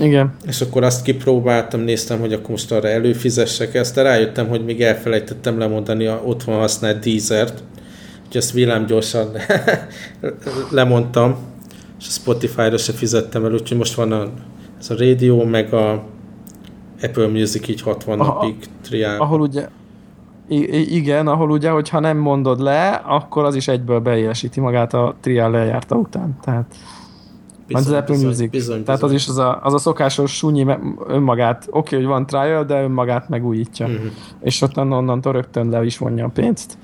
Igen. És akkor azt kipróbáltam, néztem, hogy akkor most arra előfizessek, aztán rájöttem, hogy még elfelejtettem lemondani a otthon használt Deezert, úgyhogy ezt villámgyorsan lemondtam, és a Spotify-ra se fizettem el, úgyhogy most van ez a rádió, meg a Apple Music így 60 napig triál. Ahol ugye, igen, hogyha nem mondod le, akkor az is egyből beélesíti magát a triál lejárta után, tehát bizony, az Apple Music. Bizony. Tehát az is az a szokásos sunyi önmagát, oké, hogy van trial, de önmagát megújítja. Uh-huh. És ott onnantól rögtön le is vonja a pénzt.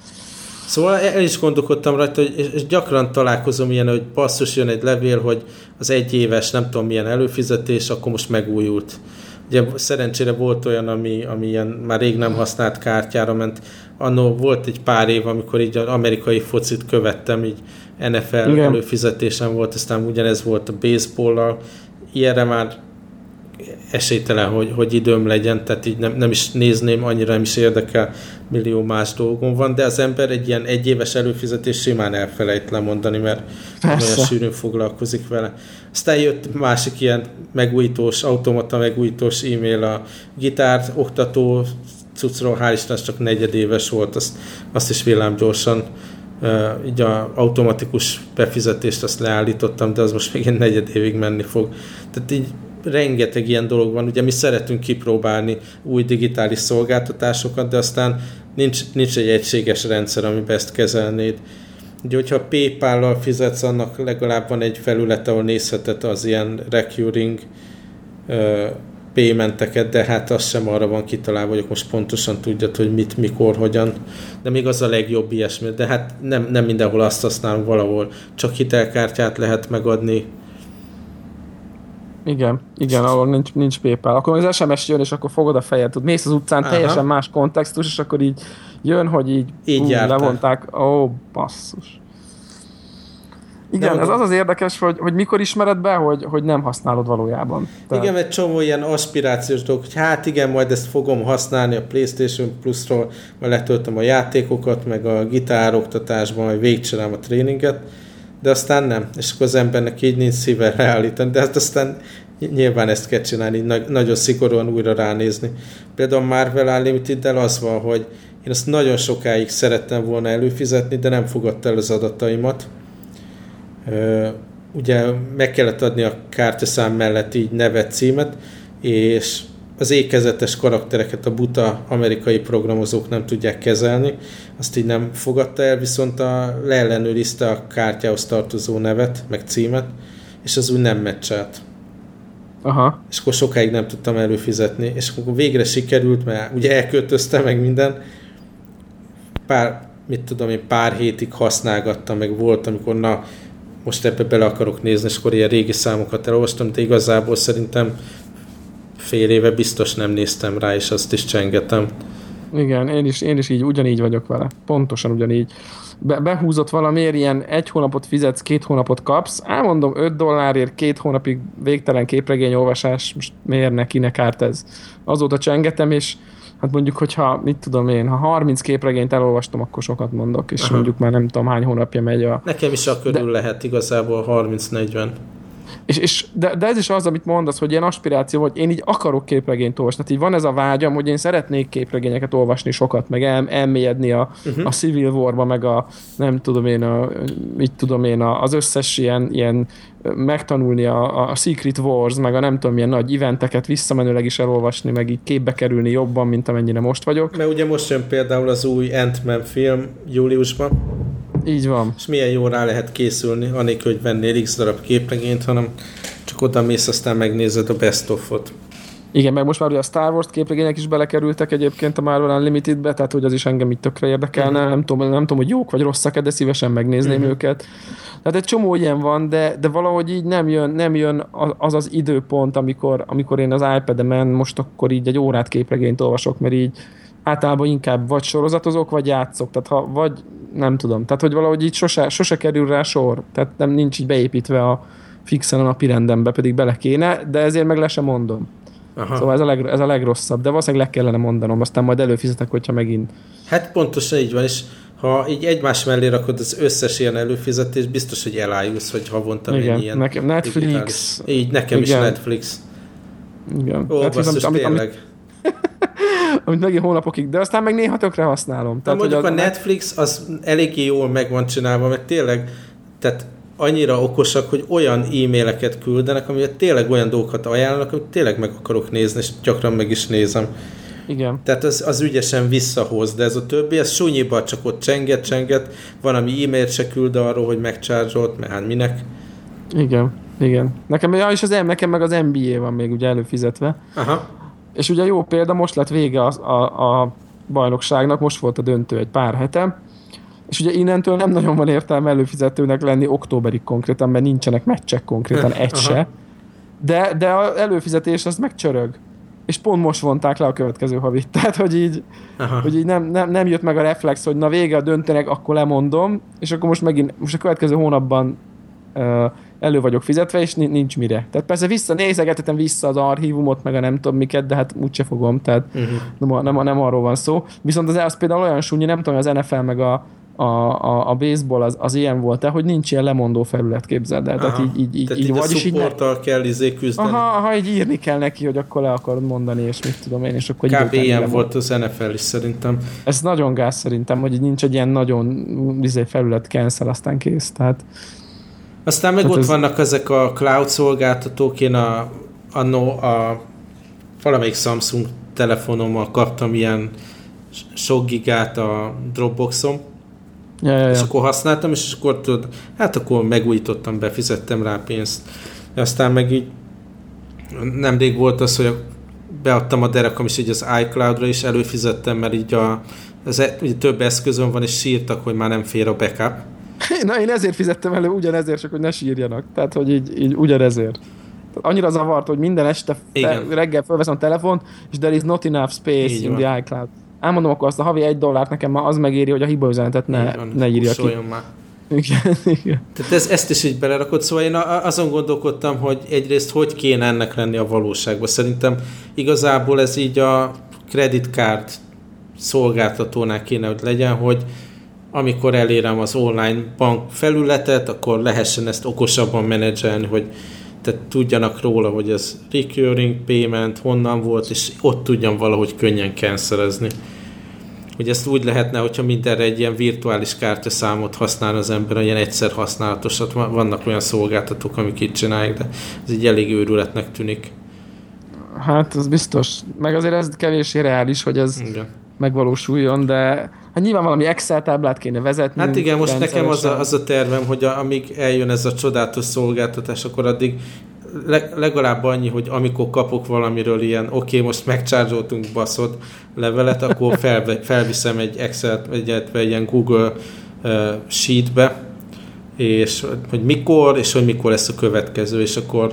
Szóval el is gondolkodtam rajta, és gyakran találkozom ilyen, hogy basszus, jön egy levél, hogy az egyéves, nem tudom milyen előfizetés, akkor most megújult. Ugye szerencsére volt olyan, ami ilyen már rég nem használt kártyára ment. Anno volt egy pár év, amikor így az amerikai focit követtem, így NFL előfizetésem volt, aztán ugyanez volt a baseball-al. Ilyenre már esélytelen, hogy időm legyen, tehát így nem is nézném, annyira nem is érdekel, millió más dolgom van, de az ember egy ilyen egyéves előfizetés simán elfelejt lemondani, mert persze, olyan sűrűn foglalkozik vele. Aztán jött másik ilyen megújítós, automata megújítós e-mail, a gitár oktató cuccról, hál' Isten, csak 4 éves volt, azt is villámgyorsan így a automatikus befizetést azt leállítottam, de az most még 4 évig menni fog. Tehát így rengeteg ilyen dolog van, ugye mi szeretünk kipróbálni új digitális szolgáltatásokat, de aztán nincs egy egységes rendszer, amiben ezt kezelnéd. Ugye, hogyha PayPal-lal fizetsz, annak legalább van egy felület, ahol nézheted az ilyen recurring paymenteket, de hát az sem arra van kitalálva, hogy most pontosan tudjad, hogy mit, mikor, hogyan. De még az a legjobb ilyesmi, de hát nem mindenhol azt használunk, valahol csak hitelkártyát lehet megadni. Igen, ahol nincs PayPal. Akkor az SMS jön, és akkor fogod a fejed, mész az utcán, teljesen más kontextus, és akkor így jön, hogy így levonták. Ó, basszus. Igen, nem, ez az érdekes, hogy mikor ismered be, hogy nem használod valójában. Tehát... Igen, egy csomó ilyen aspirációs dolog, hogy hát igen, majd ezt fogom használni a PlayStation Plus-ról, majd letöltöm a játékokat, meg a gitároktatásban, majd végigcsinálom a tréninget. De aztán nem, és akkor az embernek így nincs szíve leállítani, de aztán nyilván ezt kell csinálni, nagyon szigorúan újra ránézni. Például a Marvel Unlimited-del az van, hogy én azt nagyon sokáig szerettem volna előfizetni, de nem fogadta el az adataimat. ugye meg kellett adni a kártyaszám mellett így nevet, címet, és az ékezetes karaktereket a buta amerikai programozók nem tudják kezelni, azt így nem fogadta el, viszont leellenőrizte a kártyához tartozó nevet, meg címet, és az úgy nem meccselt. Aha. És akkor sokáig nem tudtam előfizetni, és akkor végre sikerült, mert ugye elköltöztem meg minden, pár hétig használgattam, meg volt, amikor na, most ebbe bele akarok nézni, és akkor ilyen régi számokat elolvastam, de igazából szerintem fél éve biztos nem néztem rá, és azt is csengetem. Igen, én is így, ugyanígy vagyok vele. Pontosan ugyanígy. Behúzott valamiért, ilyen 1 hónapot fizetsz, 2 hónapot kapsz, mondom, $5 2 hónapig végtelen képregényolvasás, most miért ne, kinek árt ez? Azóta csengetem, és hát mondjuk, hogyha, mit tudom én, ha 30 képregényt elolvastam, akkor sokat mondok, és aha, mondjuk már nem tudom hány hónapja megy a... Nekem is a körül lehet igazából 30-40. De ez is az, amit mondasz, hogy ilyen aspiráció, hogy én így akarok képregényt olvasni. Tehát így van ez a vágyam, hogy én szeretnék képregényeket olvasni sokat, meg elmélyedni a Civil War-ba, meg a nem tudom én, az összes ilyen megtanulni a Secret Wars, meg a nem tudom milyen nagy eventeket visszamenőleg is elolvasni, meg így képbe kerülni jobban, mint amennyire most vagyok. Mert ugye most jön például az új Ant-Man film júliusban. Így van. És milyen jól rá lehet készülni, anélkül, hogy vennél x darab képregényt, hanem csak oda mész, aztán megnézed a best of-ot. Igen, meg most már ugye a Star Wars képregények is belekerültek egyébként a Marvel Unlimited-be, tehát hogy az is engem itt tökre érdekelne, nem tudom, hogy jók vagy rosszak, de szívesen megnézném őket. Tehát egy csomó ilyen van, de valahogy így nem jön az az időpont, amikor én az iPad-emen most akkor így egy órát képregényt olvasok, mert így általában inkább vagy sorozatozok, vagy játszok, tehát vagy nem tudom, tehát hogy valahogy így sose kerül rá sor, tehát nem nincs így beépítve a fixen a napi rendembe, pedig bele kéne, de ezért meg le sem mondom. Aha. Szóval ez a legrosszabb, de valószínűleg le kellene mondanom, aztán majd előfizetek, hogyha megint. Hát pontosan így van, és ha így egymás mellé rakod az összes ilyen előfizetés, biztos, hogy elájulsz, hogy havonta még ilyen. Nekem Netflix. Digitális. Így, nekem igen. Is Netflix. Igen. Ó, Netflix, basszus, tényleg. Amit megint hónapokig, de aztán meg néha tökre használom. Tehát, mondjuk a Netflix az eléggé jól meg van csinálva, mert tényleg tehát annyira okosak, hogy olyan e-maileket küldenek, amivel tényleg olyan dolgokat ajánlanak, amit tényleg meg akarok nézni, és gyakran meg is nézem. Igen. Tehát az ügyesen visszahoz, de ez a többi, ez súnyiban csak ott csenget, van, ami e-mailt se küld arról, hogy megcsárzsolt, mert hát minek. Igen. Nekem meg az NBA van még ugye előfizetve. Aha. És ugye jó példa, most lett vége a bajnokságnak, most volt a döntő egy pár hete, és ugye innentől nem nagyon van értelme előfizetőnek lenni októberig konkrétan, mert nincsenek meccsek konkrétan, egy se. De az előfizetés az megcsörög. És pont most vonták le a következő havit. Tehát, hogy így nem jött meg a reflex, hogy na vége a döntőnek, akkor lemondom, és akkor most a következő hónapban elő vagyok fizetve, és nincs mire. Tehát persze nézegetetem vissza az archívumot, meg a nem tudom miket, de hát úgyse fogom, tehát nem arról van szó. Viszont az például olyan súnyi, nem tudom, az NFL meg a baseball az ilyen volt-e, hogy nincs ilyen lemondó felület, képzeld el. Tehát így a supporttal kell küzdeni. Aha, így írni kell neki, hogy akkor le akarod mondani, és mit tudom én, és akkor kb. Ilyen volt az NFL is szerintem. Ez nagyon gáz szerintem, hogy nincs egy ilyen nagyon felület, cancel, aztán kész. Tehát aztán meg hát ott vannak ezek a cloud szolgáltatók, én valamelyik Samsung telefonommal kaptam ilyen sok gigát a Dropboxom, és akkor használtam, és akkor akkor megújítottam, befizettem rá pénzt. Aztán meg így nemrég volt az, hogy beadtam a derekam, és így az iCloud-ra is előfizettem, mert így több eszközön van, és sírtak, hogy már nem fér a backup. Na, én ezért fizettem elő, ugyanezért, csak hogy ne sírjanak. Tehát, hogy így ugyanezért. Annyira zavart, hogy minden este reggel felveszem a telefon, és there is not enough space in the iCloud. Elmondom, akkor azt a havi $1 nekem már az megéri, hogy a hiba üzenetet ne írja ki. Már. Igen. Tehát ezt is így belerakod. Szóval én azon gondolkodtam, hogy egyrészt hogy kéne ennek lenni a valóságban. Szerintem igazából ez így a kreditkárd szolgáltatónál kéne, hogy legyen, hogy amikor elérem az online bank felületet, akkor lehessen ezt okosabban menedzselni, hogy tehát tudjanak róla, hogy ez recurring payment, honnan volt, és ott tudjam valahogy könnyen cancelezni. hogy ezt úgy lehetne, hogyha mindenre egy ilyen virtuális kártyaszámot használ az ember, olyan egyszer használatosat. Vannak olyan szolgáltatók, amik itt csinálják, de ez így elég őrületnek tűnik. Hát, az biztos. Meg azért ez kevésbé reális, hogy ez megvalósuljon, de hát nyilván valami Excel táblát kéne vezetni. Hát igen, most nekem az a tervem, hogy amíg eljön ez a csodálatos szolgáltatás, akkor addig legalább annyi, hogy amikor kapok valamiről ilyen, oké, most megcsárzsoltunk baszott levelet, akkor felviszem egy Excel, egy ilyen Google Sheetbe, és hogy mikor lesz a következő, és akkor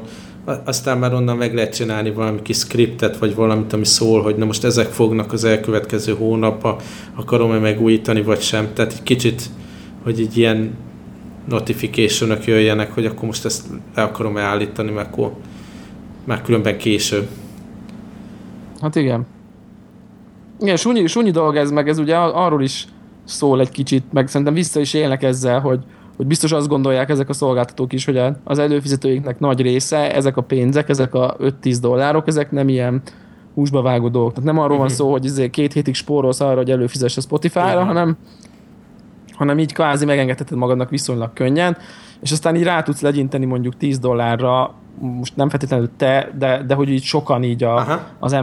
aztán már onnan meg lehet csinálni valami kis scriptet, vagy valamit, ami szól, hogy na most ezek fognak az elkövetkező hónapba, akarom-e megújítani, vagy sem. Tehát egy kicsit, hogy így ilyen notification-ök jöjjenek, hogy akkor most ezt le akarom állítani, mert akkor már különben késő. Hát igen. Igen, súnyi dolog ez, meg ez ugye arról is szól egy kicsit, meg szerintem vissza is élnek ezzel, hogy biztos azt gondolják ezek a szolgáltatók is, hogy az előfizetőinknek nagy része, ezek a pénzek, ezek a $5-10, ezek nem ilyen húsba vágó dolgok. Tehát nem arról van szó, hogy ezért 2 hétig spórolsz arra, hogy előfizess a Spotify-ra, hanem így kvázi megengedheted magadnak viszonylag könnyen, és aztán így rá tudsz legyinteni mondjuk $10, most nem feltétlenül te, de hogy így sokan így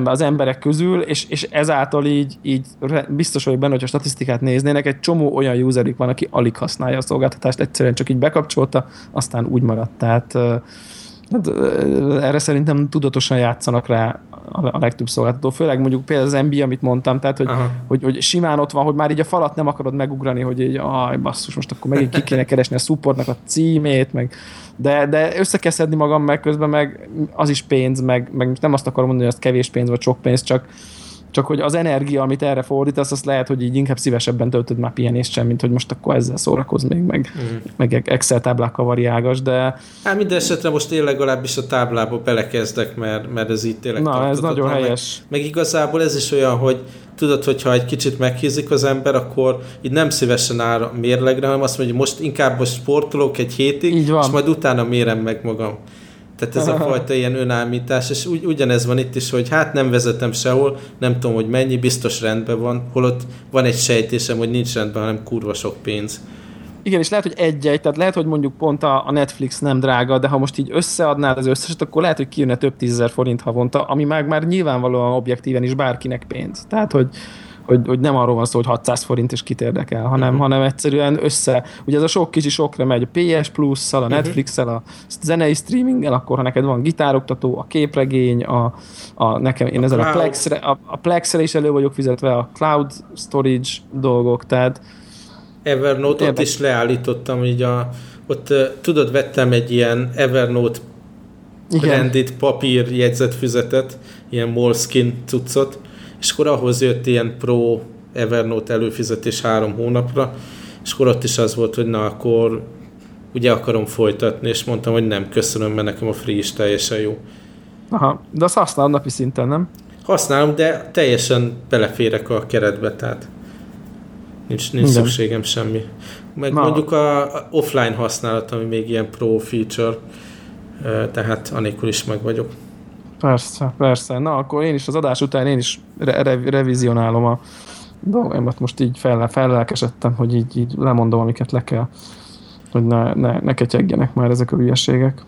az emberek közül, és ezáltal így biztos vagyok benne, hogyha statisztikát néznének, egy csomó olyan userük van, aki alig használja a szolgáltatást, egyszerűen csak így bekapcsolta, aztán úgy maradt. Tehát erre szerintem tudatosan játszanak rá a legtöbb szolgáltató. Főleg mondjuk például az NBA, amit mondtam, tehát hogy simán ott van, hogy már így a falat nem akarod megugrani, hogy így, basszus, most akkor megint ki kéne keresni a supportnak a címét, meg de össze kell szedni magam, meg közben meg az is pénz, meg nem azt akarom mondani, hogy az kevés pénz, vagy sok pénz, csak hogy az energia, amit erre fordítasz, azt lehet, hogy így inkább szívesebben töltöd már pihenést sem, mint hogy most akkor ezzel szórakozz még, meg Excel táblákkal variálgass, de... Hát minden esetre most én legalábbis a táblába belekezdek, mert ez így tényleg tartatott. Na, ez nagyon helyes. Meg igazából ez is olyan, hogy tudod, hogyha egy kicsit meghízik az ember, akkor így nem szívesen áll a mérlegre, hanem azt mondja, hogy most inkább sportolok egy hétig, és majd utána mérem meg magam. Tehát ez a fajta ilyen önállítás, és ugyanez van itt is, hogy hát nem vezetem sehol, nem tudom, hogy mennyi, biztos rendben van, holott van egy sejtésem, hogy nincs rendben, hanem kurva sok pénz. Igen, és lehet, hogy tehát lehet, hogy mondjuk pont a Netflix nem drága, de ha most így összeadnád az összeset, akkor lehet, hogy kijönne több $10,000 havonta, ami már nyilvánvalóan objektíven is bárkinek pénz. Tehát, hogy nem arról van szó, hogy $600 és kit érdekel, hanem egyszerűen össze. Ugye ez a sok kicsi sokra megy, a PS Plus-szal, a Netflix-szel, a zenei streaminggel, akkor ha neked van gitároktató, a képregény, a Plexre is elő vagyok fizetve, a cloud storage dolgok, tehát Evernote-ot is leállítottam, így ott tudod, vettem egy ilyen Evernote branded papír jegyzetfüzetet, ilyen Moleskine cuccot, és akkor ahhoz jött ilyen Pro Evernote előfizetés 3 hónapra, és akkor ott is az volt, hogy na akkor ugye akarom folytatni, és mondtam, hogy nem, köszönöm, mert nekem a free is teljesen jó. Aha, de azt használom napi szinten, nem? Használom, de teljesen beleférek a keretbe, tehát nincs szükségem semmi. Meg mondjuk a offline használat, ami még ilyen Pro feature, tehát anélkül is meg vagyok. Persze. Na, akkor én is az adás után revizionálom a dolgomat. Most így fellelkesedtem, hogy így lemondom, amiket le kell, hogy ne ketyegjenek már ezek a hülyeségek.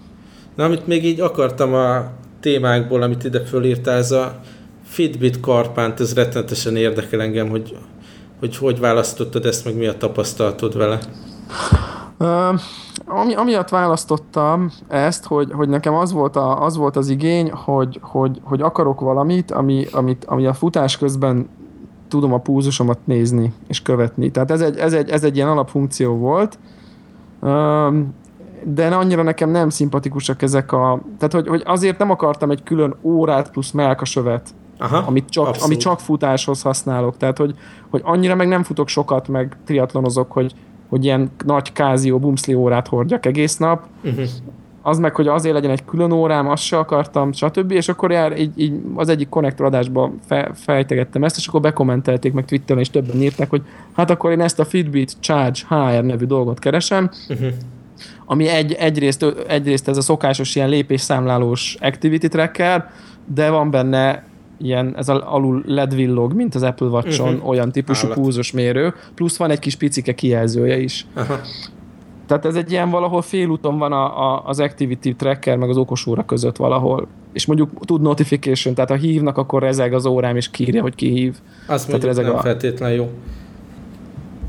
Na, amit még így akartam a témákból, amit ide fölírtál, ez a Fitbit karpánt, ez rettenetesen érdekel engem, hogy választottad ezt, meg mi a tapasztalatod vele? Amiatt választottam ezt, hogy nekem az volt az igény, hogy akarok valamit, ami a futás közben tudom a pulzusomat nézni és követni. Tehát ez egy ilyen alapfunkció volt, de annyira nekem nem szimpatikusak ezek a... Tehát, hogy azért nem akartam egy külön órát plusz mellkasövet, ami csak futáshoz használok. Tehát, hogy annyira meg nem futok sokat, meg triatlonozok, hogy ilyen nagy Casio bumszli órát hordjak egész nap, az meg, hogy azért legyen egy külön órám, azt se akartam, stb. És akkor így az egyik konnektoradásban fejtegettem ezt, és akkor bekommentelték meg Twitteren, és többen írták, hogy hát akkor én ezt a Fitbit Charge HR nevű dolgot keresem, ami egyrészt ez a szokásos ilyen lépésszámlálós activity tracker, de van benne ilyen, ez alul LED villog, mint az Apple Watch-on, olyan típusú pulzus mérő, plusz van egy kis picike kijelzője is. Aha. Tehát ez egy ilyen valahol félúton van az activity tracker meg az okos óra között valahol. És mondjuk tud notification, tehát ha hívnak, akkor rezeg az órám és kírja, hogy ki hív. Azt mondjuk rezeg nem feltétlenül jó.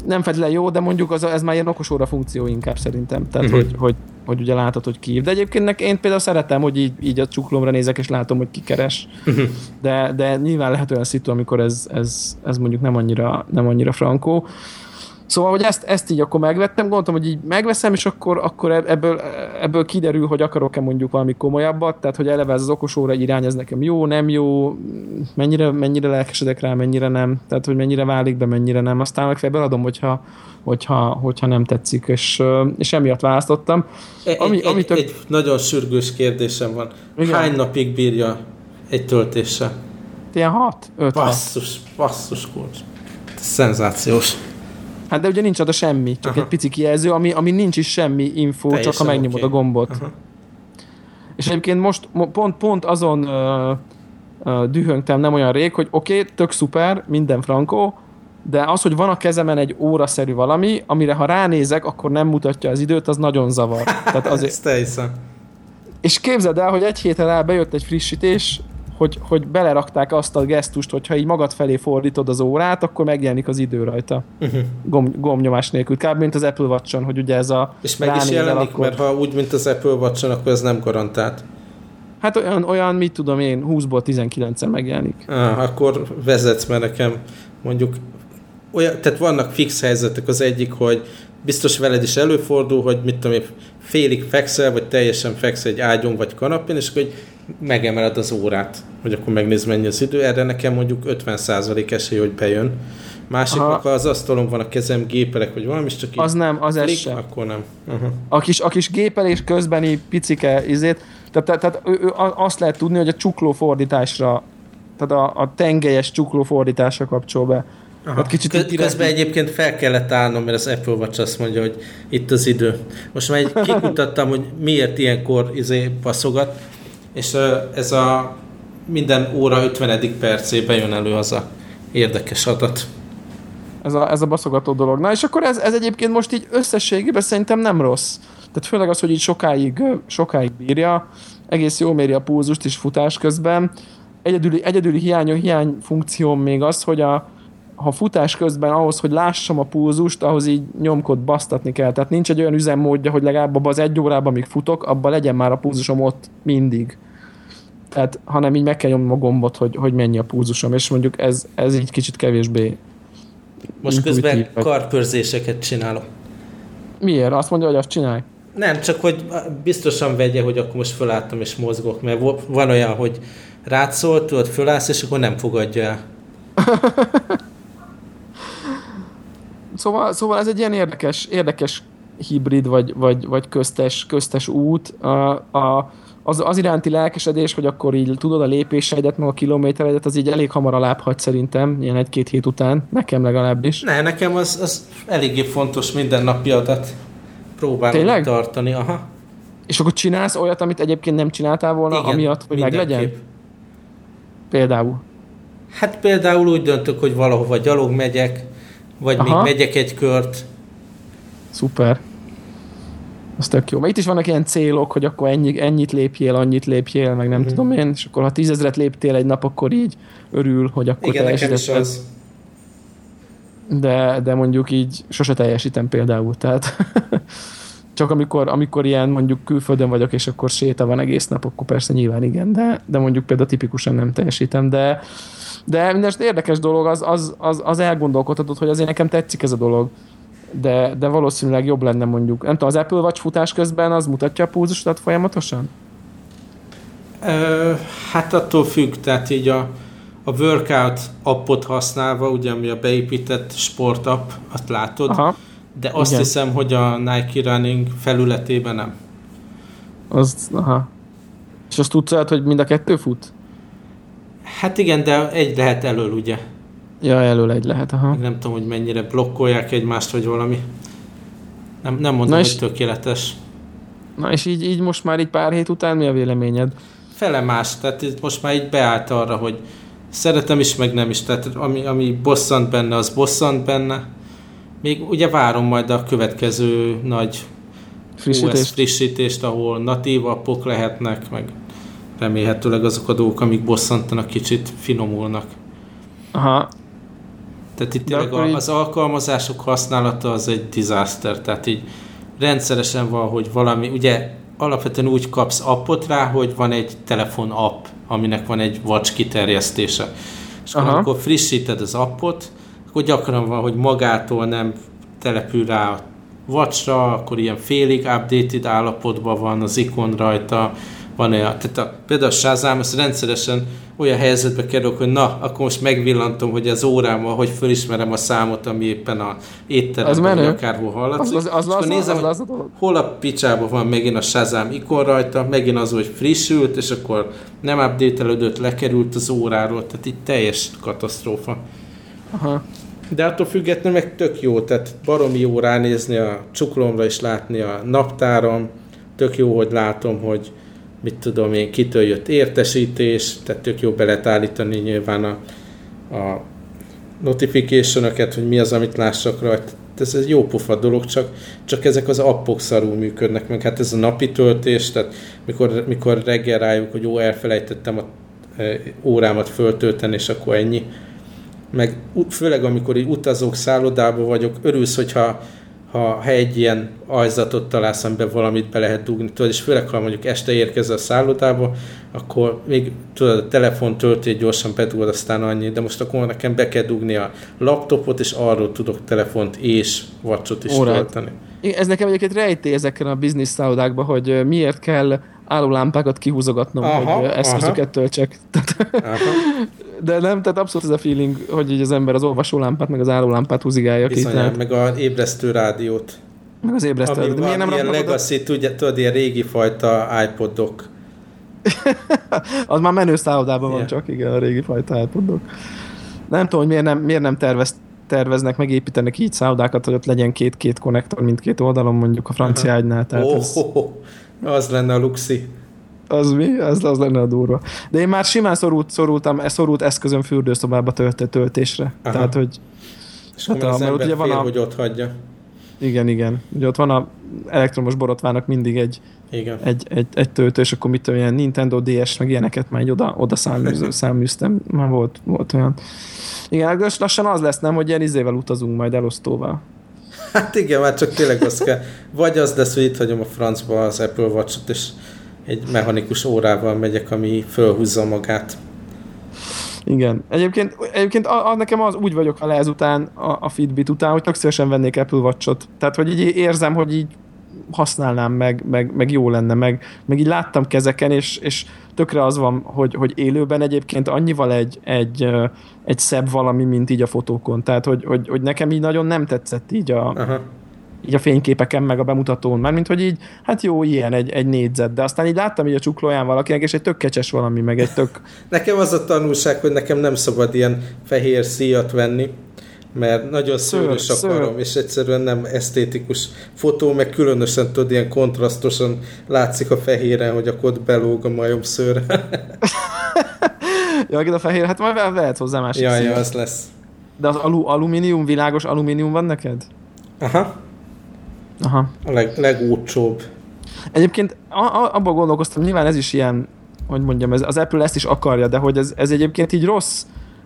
Nem feltétlenül jó, de mondjuk ez már ilyen okos óra funkció inkább szerintem. Tehát, hogy ugye látod, hogy ki hív. De egyébként én például szeretem, hogy így a csuklomra nézek és látom, hogy ki keres. De nyilván lehet olyan szitu, amikor ez mondjuk nem annyira frankó. Szóval, hogy ezt így akkor megvettem, gondoltam, hogy így megveszem, és akkor ebből kiderül, hogy akarok-e mondjuk valami komolyabbat, tehát hogy eleve ez az okosóra irány, ez nekem jó, nem jó, mennyire lelkesedek rá, mennyire nem, tehát hogy mennyire válik be, mennyire nem, aztán legfeljebb eladom, hogyha nem tetszik, és emiatt választottam. Egy nagyon sürgős kérdésem van. Igen? Hány napig bírja egy töltéssel? Ilyen 6-5. Basszus kulcs. Szenzációs. Hát de ugye nincs oda semmi, csak egy pici kijelző, ami nincs is semmi info, teljesen csak ha megnyomod a gombot. És egyébként most pont azon dühöngtem nem olyan rég, hogy oké, tök szuper, minden frankó, de az, hogy van a kezemen egy óraszerű valami, amire ha ránézek, akkor nem mutatja az időt, az nagyon zavar. Tehát azért... teljesen. És képzeld el, hogy egy héten rá bejött egy frissítés, hogy belerakták azt a gesztust, hogyha így magad felé fordítod az órát, akkor megjelenik az idő rajta. Gombnyomás nélkül. Kb. Mint az Apple Watch-on, hogy ugye ez a... És meg is jelenik, akkor... mert ha úgy, mint az Apple Watch-on, akkor ez nem garantált. Hát olyan mit tudom én, 20-ból 19-en megjelenik. Akkor vezetsz, mert nekem mondjuk... Olyan, tehát vannak fix helyzetek, az egyik, hogy biztos veled is előfordul, hogy mit tudom én, félig fekszel, vagy teljesen fekszel egy ágyon, vagy kanapén, és hogy megemeled az órát, hogy akkor megnézd, mennyi az idő. Erre nekem mondjuk 50% esély, hogy bejön. Másiknak, ha az asztalon van a kezem, gépelek, hogy valami, és csak így... Az nem, az ez sem. Akkor nem. A kis gépelés közbeni picike izét, tehát azt lehet tudni, hogy a csukló fordításra, tehát a tengelyes csukló fordításra kapcsol be. Hát közben egyébként fel kellett állnom, mert az Apple Watch azt mondja, hogy itt az idő. Most már kikutattam, hogy miért ilyenkor passzogat, és ez a minden óra 50. percében jön elő az a érdekes adat. Ez a baszogató dolog. Na és akkor ez egyébként most így összességében szerintem nem rossz. Tehát főleg az, hogy így sokáig bírja, egész jól méri a pulzust is futás közben. Egyedüli hiány funkció még az, hogy ha futás közben ahhoz, hogy lássam a pulzust, ahhoz így nyomkod basztatni kell. Tehát nincs egy olyan üzemmódja, hogy legalább abban az egy órában, amíg futok, abban legyen már a pulzusom ott mindig. Tehát, hanem így meg kell nyomnom a gombot, hogy mennyi a pulzusom, és mondjuk ez így kicsit kevésbé most intuitív. Közben karpörzéseket csinálok. Miért? Azt mondja, hogy azt csinálj? Nem, csak hogy biztosan vegye, hogy akkor most fölálltam és mozgok, mert van olyan, hogy rád szól, tudod, fölállsz, és akkor nem fogadja el. Szóval ez egy ilyen érdekes hibrid, vagy köztes út. Az iránti lelkesedés, hogy akkor így tudod a lépéseidet, meg a kilométeredet, az így elég hamar alábbhagy szerintem, ilyen 1-2 hét után. Nekem legalábbis. Ne, nekem az eléggé fontos mindennapi adat próbálom tartani. Aha. És akkor csinálsz olyat, amit egyébként nem csináltál volna, igen, amiatt, hogy meglegyen? Például? Hát például úgy döntök, hogy valahova gyalog megyek, vagy aha, még megyek egy kört. Szuper. Az tök jó. Mert itt is vannak ilyen célok, hogy akkor ennyit lépjél, annyit lépjél, meg nem tudom én, és akkor ha 10 000 léptél egy nap, akkor így örül, hogy akkor igen, teljesítetted. Az. De mondjuk így sose teljesítem például, tehát csak amikor ilyen mondjuk külföldön vagyok, és akkor séta van egész nap, akkor persze nyilván igen, de mondjuk például tipikusan nem teljesítem, de mindest érdekes dolog, az elgondolkodhatod, hogy azért nekem tetszik ez a dolog, de valószínűleg jobb lenne mondjuk. Nem tudom, az Apple Watch futás közben az mutatja a pulzusodat folyamatosan? Hát attól függ, tehát így a workout appot használva, ugye ami a beépített sport app, azt látod, aha, de azt igen, hiszem, hogy a Nike Running felületében nem. Az, aha. És azt tudsz el, hogy mind a kettő fut? Hát igen, de egy lehet elől, ugye? Ja, elől egy lehet, aha. Nem tudom, hogy mennyire blokkolják egymást, vagy valami. Nem mondom, hogy tökéletes. Na és így most már így pár hét után mi a véleményed? Fele más, tehát most már így beállt arra, hogy Szeretem is, meg nem is. Tehát ami bosszant benne, az bosszant benne. Még ugye várom majd a következő nagy US frissítést, ahol natív appok lehetnek, meg remélhetőleg azok a dolgok, amik bosszantanak, kicsit finomulnak. Aha. Tehát itt az alkalmazások használata az egy disaster, tehát így rendszeresen van, hogy valami, ugye alapvetően úgy kapsz appot rá, hogy van egy telefon app, aminek van egy watch kiterjesztése. És amikor frissíted az appot, akkor gyakran van, hogy magától nem települ rá a watchra, akkor ilyen félig updated állapotban van az ikon rajta, van olyan, tehát például a Shazam, ezt rendszeresen olyan helyzetbe kerülök, hogy na, akkor most megvillantom, hogy az órámmal, hogy fölismerem a számot, ami éppen a étteremben, vagy akárhol hallatszik. És akkor nézem, hol a picsában van megint a Shazam ikon rajta, megint az, hogy frissült, és akkor nem update-elődött, lekerült az óráról, tehát itt teljes katasztrófa. Aha. De attól függetlenül meg tök jó, tehát baromi jó ránézni a csuklomra, és látni a naptáram, tök jó, hogy látom, hogy mit tudom én, kitől jött értesítés, tehát tök jó be lehet állítani nyilván a notification-öket, hogy mi az, amit lássak rajta. Ez egy jó pofa dolog, csak ezek az appok szarul működnek, meg hát ez a napi töltés, tehát mikor reggel rájuk, hogy jó, elfelejtettem a órámat föltölteni, és akkor ennyi. Meg főleg, amikor így utazok, szállodában vagyok, örülsz, hogyha ha egy ilyen ajzatot találsz, amiben valamit be lehet dugni, tudod, és főleg, ha mondjuk este érkezel a szállodába, akkor még tudod, a telefon töltét gyorsan bedugod, aztán annyi, de most akkor nekem be kell dugni a laptopot, és arról tudok telefont és watchot is tölteni. Ez nekem egyébként rejtély ezeken a business szállodákban, hogy miért kell állólámpákat kihúzogatnom, hogy eszközöket töltsek. De nem, tehát abszolút ez a feeling, hogy így az ember az olvasólámpát, meg az állólámpát húzigálja ki. Bizonyán, meg az ébresztő rádiót. Meg az ébresztő rádiót. Ami van, ilyen legacy, tudod, ilyen régi fajta iPodok. Az már menő szállodában van csak, igen, a régi fajta iPodok. Nem tudom, hogy miért nem terveznek, megépítenek így szállodákat, hogy ott legyen két konnektor mindkét oldalon, mondjuk a francia ágynál. Az lenne a luxi. Az mi? Az lenne a durva. De én már simán szorult eszközön fürdőszobába töltésre. Aha. Tehát, hogy... És hát az ember fél, hogy ott hagyja. Igen. Ugye ott van a elektromos borotvának mindig egy töltő, és akkor mitől ilyen Nintendo DS, meg ilyeneket már oda száműztem. Már volt olyan. Igen, lassan az lesz, nem, hogy ilyen izével utazunk majd elosztóval. Hát igen, már csak tényleg az kell. Vagy az lesz, hogy itt hagyom a francba az Apple Watch-ot, és egy mechanikus órával megyek, ami fölhúzza magát. Igen. Egyébként nekem az úgy vagyok vele ezután, a Fitbit után, hogy tök szívesen vennék Apple Watch-ot. Tehát, hogy így érzem, hogy így használnám, meg jó lenne, meg így láttam kezeken, és tökre az van, hogy élőben egyébként annyival egy szebb valami, mint így a fotókon. Tehát, hogy nekem így nagyon nem tetszett így így a fényképeken, meg a bemutatón, mert mint hogy így, hát jó, ilyen egy négyzet, de aztán így láttam így a csuklóján valakinek, és egy tök kecses valami, meg egy tök... Nekem az a tanulság, hogy nekem nem szabad ilyen fehér szíjat venni, mert nagyon szőrös akarom, és egyszerűen nem esztétikus fotó, meg különösen tudod, ilyen kontrasztosan látszik a fehéren, hogy akkor ott belóg a majom szőre. Jaj, a fehér, hát majd vehet hozzá másik szíjat. Jaj, az lesz. De az alumínium, világos alumínium van neked? Aha. A legolcsóbb. Egyébként abban gondolkoztam, nyilván ez is ilyen, hogy mondjam, az Apple ezt is akarja, de hogy ez egyébként így rossz.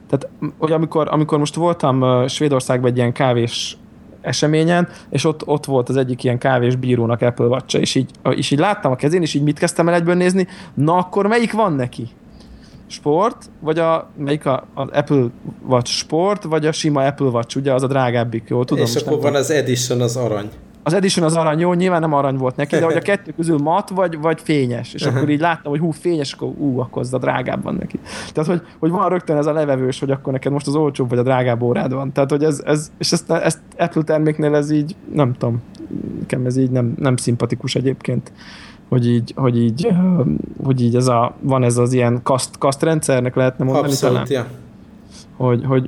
Tehát, hogy amikor most voltam Svédországban egy ilyen kávés eseményen, és ott volt az egyik ilyen kávés bírónak Apple Watch-a, és így láttam a kezén, és így mit kezdtem el egyből nézni? Na akkor melyik van neki? Sport, vagy melyik az Apple Watch Sport, vagy a sima Apple Watch, ugye az a drágábbik, jól tudom. És akkor van az Edition, az arany. Az Edition az arany, jó, nyilván nem arany volt neki, de hogy a kettő közül mat vagy fényes. És akkor így láttam, hogy fényes, akkor az a drágább van neki. Tehát, hogy van rögtön ez a levevős, hogy akkor neked most az olcsóbb, vagy a drágább órád van. Tehát, hogy ezt Apple terméknél ez így, nem tudom, nekem ez így nem szimpatikus egyébként. Hogy így van ez az ilyen kaszt rendszernek lehetne mondani. Abszolút, talán. Ja.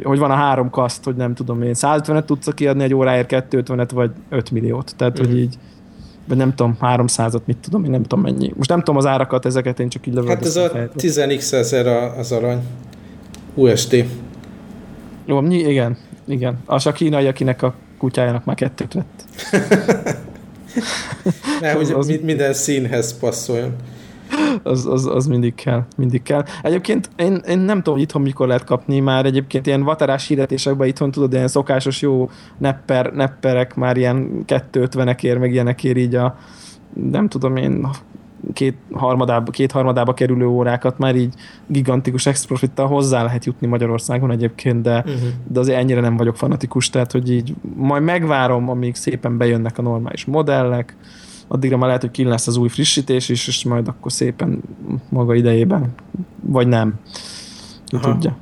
Hogy van a 3 kaszt, hogy nem tudom én, 150-et tudsz kiadni egy óráért, 250-et vagy 5 milliót. Tehát, hogy így, vagy nem tudom, 300-at, mit tudom én, nem tudom mennyi. Most nem tudom az árakat, ezeket én csak így lövöldöztem. Hát ez a 10x ezer az arany. USD. Jó, igen, igen. Az a kínai, akinek a kutyájának már kettőt vett. Ne, hogy az minden színhez passzoljon. Az mindig kell, mindig kell. Egyébként én nem tudom, hogy itthon mikor lehet kapni már, egyébként ilyen vatarás hirdetésekben itthon, tudod, ilyen szokásos jó nepperek már ilyen 250-ek ér, meg ilyenek ér így a, nem tudom én, kétharmadába kerülő órákat már így gigantikus exprofittal hozzá lehet jutni Magyarországon egyébként, de, de azért ennyire nem vagyok fanatikus, tehát hogy így majd megvárom, amíg szépen bejönnek a normális modellek, addigra már lehet, hogy ki lesz az új frissítés is, és majd akkor szépen maga idejében, vagy nem. Tudja.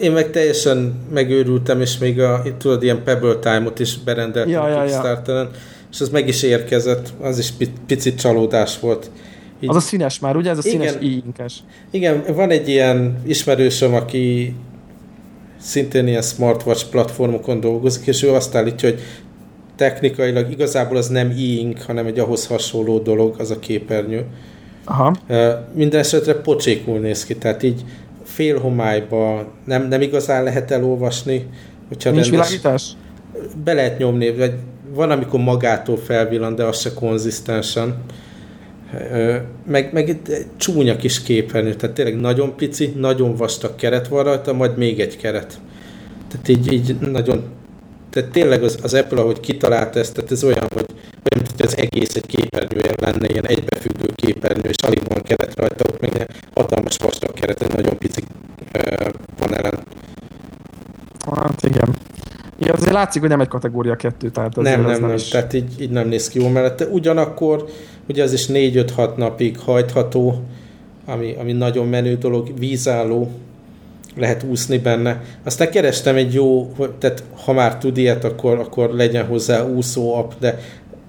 Én meg teljesen megőrültem, és még a, tudod, ilyen Pebble Time-ot is berendeltem Kickstarteren, és az meg is érkezett, az is picit csalódás volt. Így, az a színes már, ugye? Ez a színes íjinkás. Igen, van egy ilyen ismerősöm, aki szintén ilyen smartwatch platformokon dolgozik, és ő azt állítja, hogy technikailag igazából az nem e-ink, hanem egy ahhoz hasonló dolog, az a képernyő. Aha. Minden esetre pocsékul néz ki, tehát így fél homályba nem igazán lehet elolvasni. Nincs világítás? Be lehet nyomni, vagy van, amikor magától felvillan, de az se konzisztensen. Meg csúnya kis képernyő, tehát tényleg nagyon pici, nagyon vastag keret van rajta, majd még egy keret. Tehát így nagyon... Tehát tényleg az Apple, ahogy kitalálta ezt, tehát ez olyan, hogy az egész egy képernyője lenne, ilyen egybefüggő képernyő, és alig van keret rajta, ott meg ilyen hatalmas vastag keret, egy nagyon pici panelen. Hát igen. Igen, azért látszik, hogy nem egy kategória 2, tehát azért nem. Tehát így nem néz ki jól mellette. Ugyanakkor, ugye az is 4-5-6 napig hajtható, ami nagyon menő dolog, vízálló, lehet úszni benne. Aztán kerestem egy jó, tehát ha már tud ilyet, akkor legyen hozzá úszó app, de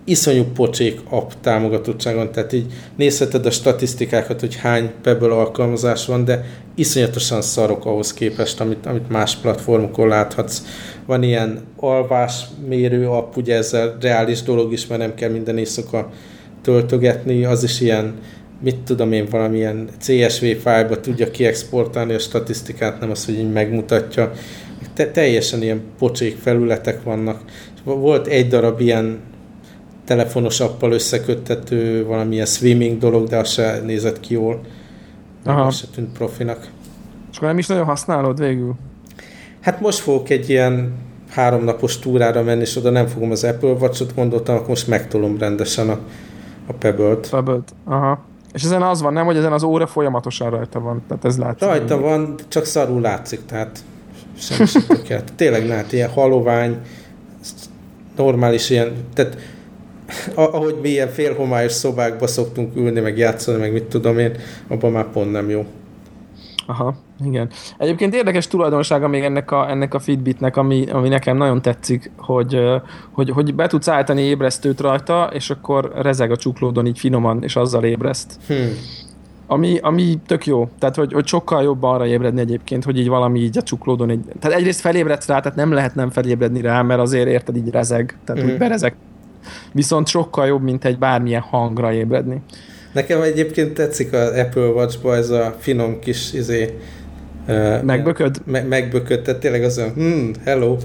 iszonyú pocsék app támogatottságon, tehát így nézheted a statisztikákat, hogy hány Pebble alkalmazás van, de iszonyatosan szarok ahhoz képest, amit más platformokon láthatsz. Van ilyen alvásmérő app, ugye ezzel reális dolog is, mert nem kell minden éjszaka töltögetni, az is ilyen mit tudom én, valamilyen CSV fájlba tudja kiexportálni a statisztikát, nem az, hogy így megmutatja. Teljesen ilyen pocsék felületek vannak. Volt egy darab ilyen telefonos appal összeköttető valamilyen swimming dolog, de az se nézett ki jól. Az se tűnt profinak. És akkor nem is nagyon használod végül? Hát most fogok egy ilyen 3 napos túrára menni, és oda nem fogom az Apple Watch-ot, mondottam, akkor most megtolom rendesen a Pebble-t. Aha. És ezen az van, nem, hogy ezen az óra folyamatosan rajta van, tehát ez látszik. Rajta van, csak szarul látszik, tehát semmi sem kell. Tényleg lehet, ilyen halovány, normális ilyen, tehát ahogy mi ilyen félhomályos szobákba szoktunk ülni, meg játszani, meg mit tudom én, abban már pont nem jó. Aha, igen. Egyébként érdekes tulajdonsága még ennek a Fitbitnek, ami nekem nagyon tetszik, hogy be tudsz állítani ébresztőt rajta, és akkor rezeg a csuklódon így finoman, és azzal ébreszt. Ami tök jó. Tehát, hogy sokkal jobb arra ébredni egyébként, hogy így valami így a csuklódon így... Tehát egyrészt felébredsz rá, tehát nem lehet nem felébredni rá, mert azért érted így rezeg. Tehát úgy berezeg. Viszont sokkal jobb, mint egy bármilyen hangra ébredni. Nekem egyébként tetszik az Apple Watch-ba ez a finom kis izé... megbököd? Megbököd, tehát tényleg az olyan, hello.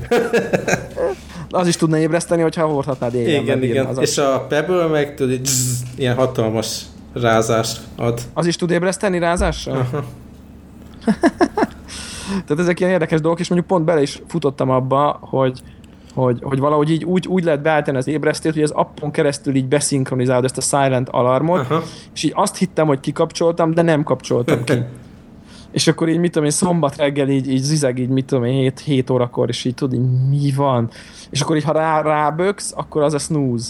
Az is tudna ébreszteni, hogyha hordhatnád éjjel. Igen. És a Pebble meg tud, ilyen hatalmas rázást ad. Az is tud ébreszteni rázással? Tehát ezek ilyen érdekes dolgok, és mondjuk pont bele is futottam abba, hogy valahogy így úgy lehet beállítani az ébresztőt, hogy az appon keresztül így beszinkronizálod ezt a silent alarmot, és így azt hittem, hogy kikapcsoltam, de nem kapcsoltam ki. És akkor így, mit tudom én, szombat reggel így zizeg, így mit tudom én, 7 órakor, és így tudod, így, mi van? És akkor így, ha ráböksz, akkor az a snooze.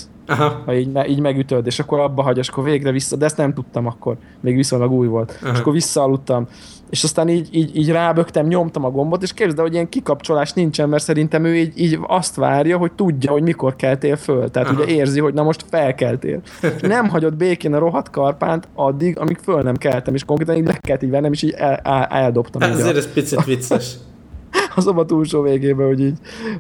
Ha így megütöd, és akkor abba hagy, és akkor végre vissza, de ezt nem tudtam akkor, még viszonylag új volt. És akkor visszaaludtam, és aztán így rábögtem, nyomtam a gombot, és képzeld el, hogy ilyen kikapcsolás nincsen, mert szerintem ő így azt várja, hogy tudja, hogy mikor keltél föl. Tehát ugye érzi, hogy na most felkeltél. Nem hagyott békén a rohadt karpánt addig, amíg föl nem keltem, és konkrétan így le kellett így vennem, és így eldobtam. Hát azért ez picit vicces. a szoba túlsó végébe,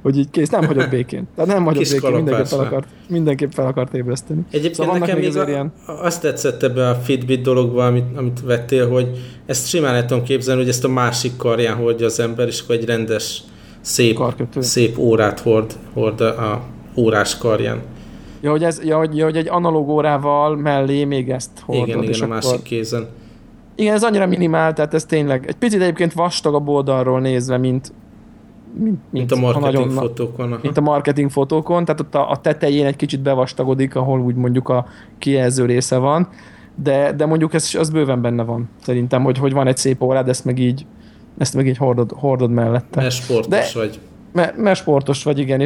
hogy így kész, nem hagyott békén. Tehát nem hagyott békén, mindenképp fel akart ébreszteni. Egyébként szóval nekem még ilyen... azt tetszett ebben a Fitbit dologban, amit vettél, hogy ezt simán el tudom képzelni, hogy ezt a másik karján hordja az ember, és akkor egy rendes, szép órát hord a órás karján. Ja, hogy egy analóg órával mellé még ezt hordod. Igen, a másik kézen. Igen, ez annyira minimál, tehát ez tényleg egy picit egyébként vastagabb oldalról nézve, mint a marketingfotókon. Mint a marketingfotókon, tehát ott a tetején egy kicsit bevastagodik, ahol úgy mondjuk a kijelző része van, de mondjuk ez az bőven benne van, szerintem, hogy van egy szép órád, ezt meg így hordod mellette. Mert sportos vagy. Mert sportos vagy, igen,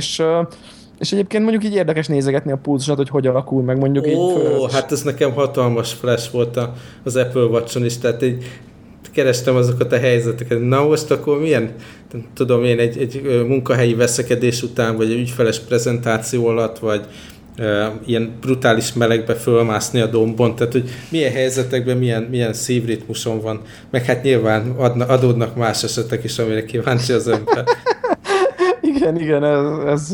és egyébként mondjuk így érdekes nézegetni a pulzusat, hogy alakul, meg mondjuk így... Hát ez nekem hatalmas flash volt az Apple Watch-on is, tehát így kerestem azokat a helyzeteket. Na most akkor milyen, tudom én, egy munkahelyi veszekedés után, vagy egy ügyfeles prezentáció alatt, vagy ilyen brutális melegbe fölmászni a dombon, tehát hogy milyen helyzetekben, milyen szívritmuson van, meg hát nyilván adódnak más esetek is, amire kíváncsi az ember. Igen, ez...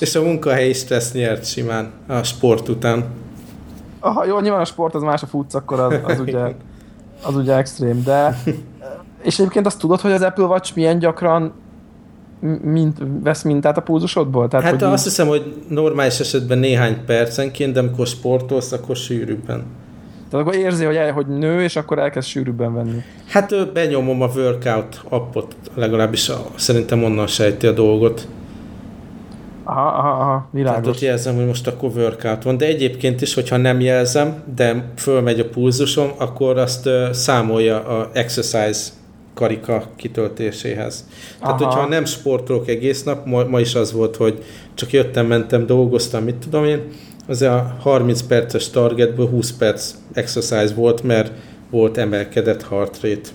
És a munkahelyi stressz nyert simán a sport után. Aha, jó, nyilván a sport az más, a futsz, akkor az ugye extrém, de... És egyébként azt tudod, hogy az Apple Watch milyen gyakran vesz mintát a pulzusodból? Tehát, hát azt hiszem, hogy normális esetben néhány percenként, de amikor sportolsz, akkor sűrűbben. Tehát akkor érzi, hogy nő, és akkor elkezd sűrűbben venni. Hát benyomom a workout appot, legalábbis szerintem onnan sejti a dolgot. Aha, világos. Tehát ott jelzem, hogy most akkor workout van, de egyébként is, hogyha nem jelzem, de fölmegy a pulzusom, akkor azt számolja a exercise karika kitöltéséhez. Tehát, hogyha nem sportolok egész nap, ma is az volt, hogy csak jöttem, mentem, dolgoztam, mit tudom én, az a 30 perces targetből 20 perc exercise volt, mert volt emelkedett heart rate.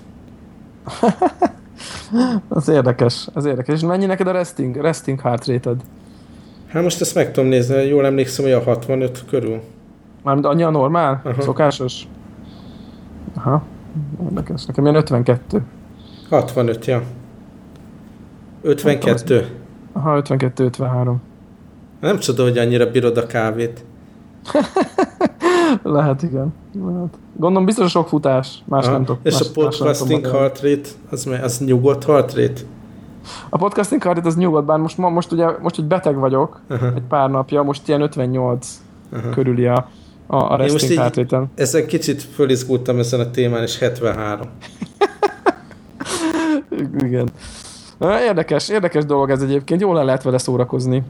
Az érdekes. És mennyi neked a resting heart rate-ed? Hát most ezt meg tudom nézni, jól emlékszem, hogy a 65 körül. Mármint annyi a normál? Aha. Szokásos? Aha, érdekes. Nekem ilyen 52. 65, ja. 52. Aha, 52-53. Nem csoda, hogy annyira bírod a kávét. Lehet, igen. Lehet. Gondolom biztos sok futás. Más nem tudok. És a podcasting heart rate, az nyugodt heart rate? A podcasting heart rate az nyugodt, bár most hogy beteg vagyok egy pár napja, most ilyen 58 körüli a resting heart rate-en. Ezen kicsit fölizgultam ezen a témán, és 73. Igen. Érdekes dolog ez egyébként. Jól lehet vele szórakozni.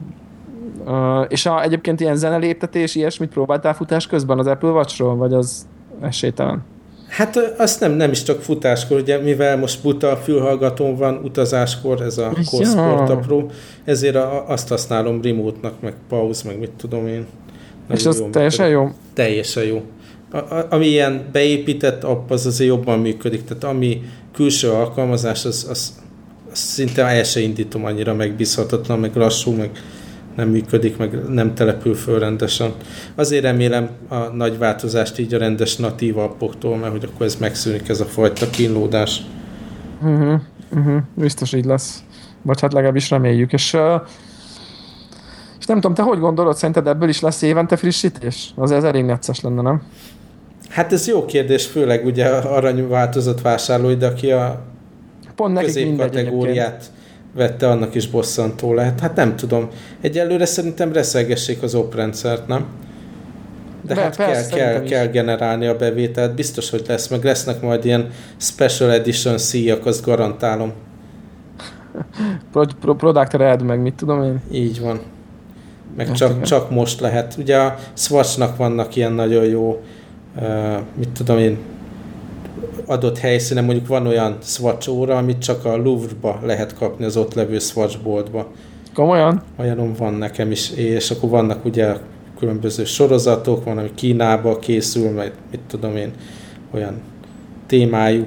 És egyébként ilyen zeneléptetés, ilyesmit próbáltál futás közben az Apple Watchról, vagy az esélytelen? Hát azt nem is csak futáskor, ugye mivel most buta fülhallgatón van utazáskor, ez a Core Sport Pro, ezért azt használom remote-nak, meg pause, meg mit tudom én. Nagyon és jó, az teljesen jó? Teljesen jó. Ami ilyen beépített app, az azért jobban működik, tehát ami külső alkalmazás, az szinte el se indítom, annyira megbízhatatlan, meg lassú, meg nem működik, meg nem települ föl rendesen. Azért remélem a nagy változást így a rendes natív appoktól, mert hogy akkor ez megszűnik, ez a fajta kínlódás. Biztos így lesz. Vagy hát legalábbis reméljük. És nem tudom, te hogy gondolod, szerinted ebből is lesz évente frissítés? Azért ez elég necces lenne, nem? Hát ez jó kérdés, főleg ugye aranyváltozat vásárlói, de aki a középkategóriát vette, annak is bosszantó lehet. Hát nem tudom. Egyelőre szerintem reszelgessék az OP-rendszert, nem? De hát persze, kell generálni a bevételt. Biztos, hogy lesz. Meg lesznek majd ilyen special edition szíjak, azt garantálom. Product red, meg mit tudom én? Így van. Meg csak most lehet. Ugye a Swatch-nak vannak ilyen nagyon jó mit tudom én adott helyszínen, mondjuk van olyan Swatch óra, amit csak a Louvre-ba lehet kapni az ott levő Swatch boltba. Komolyan? Olyanom van nekem is, és akkor vannak ugye különböző sorozatok, van, ami Kínába készül, meg mit tudom én, olyan témájú.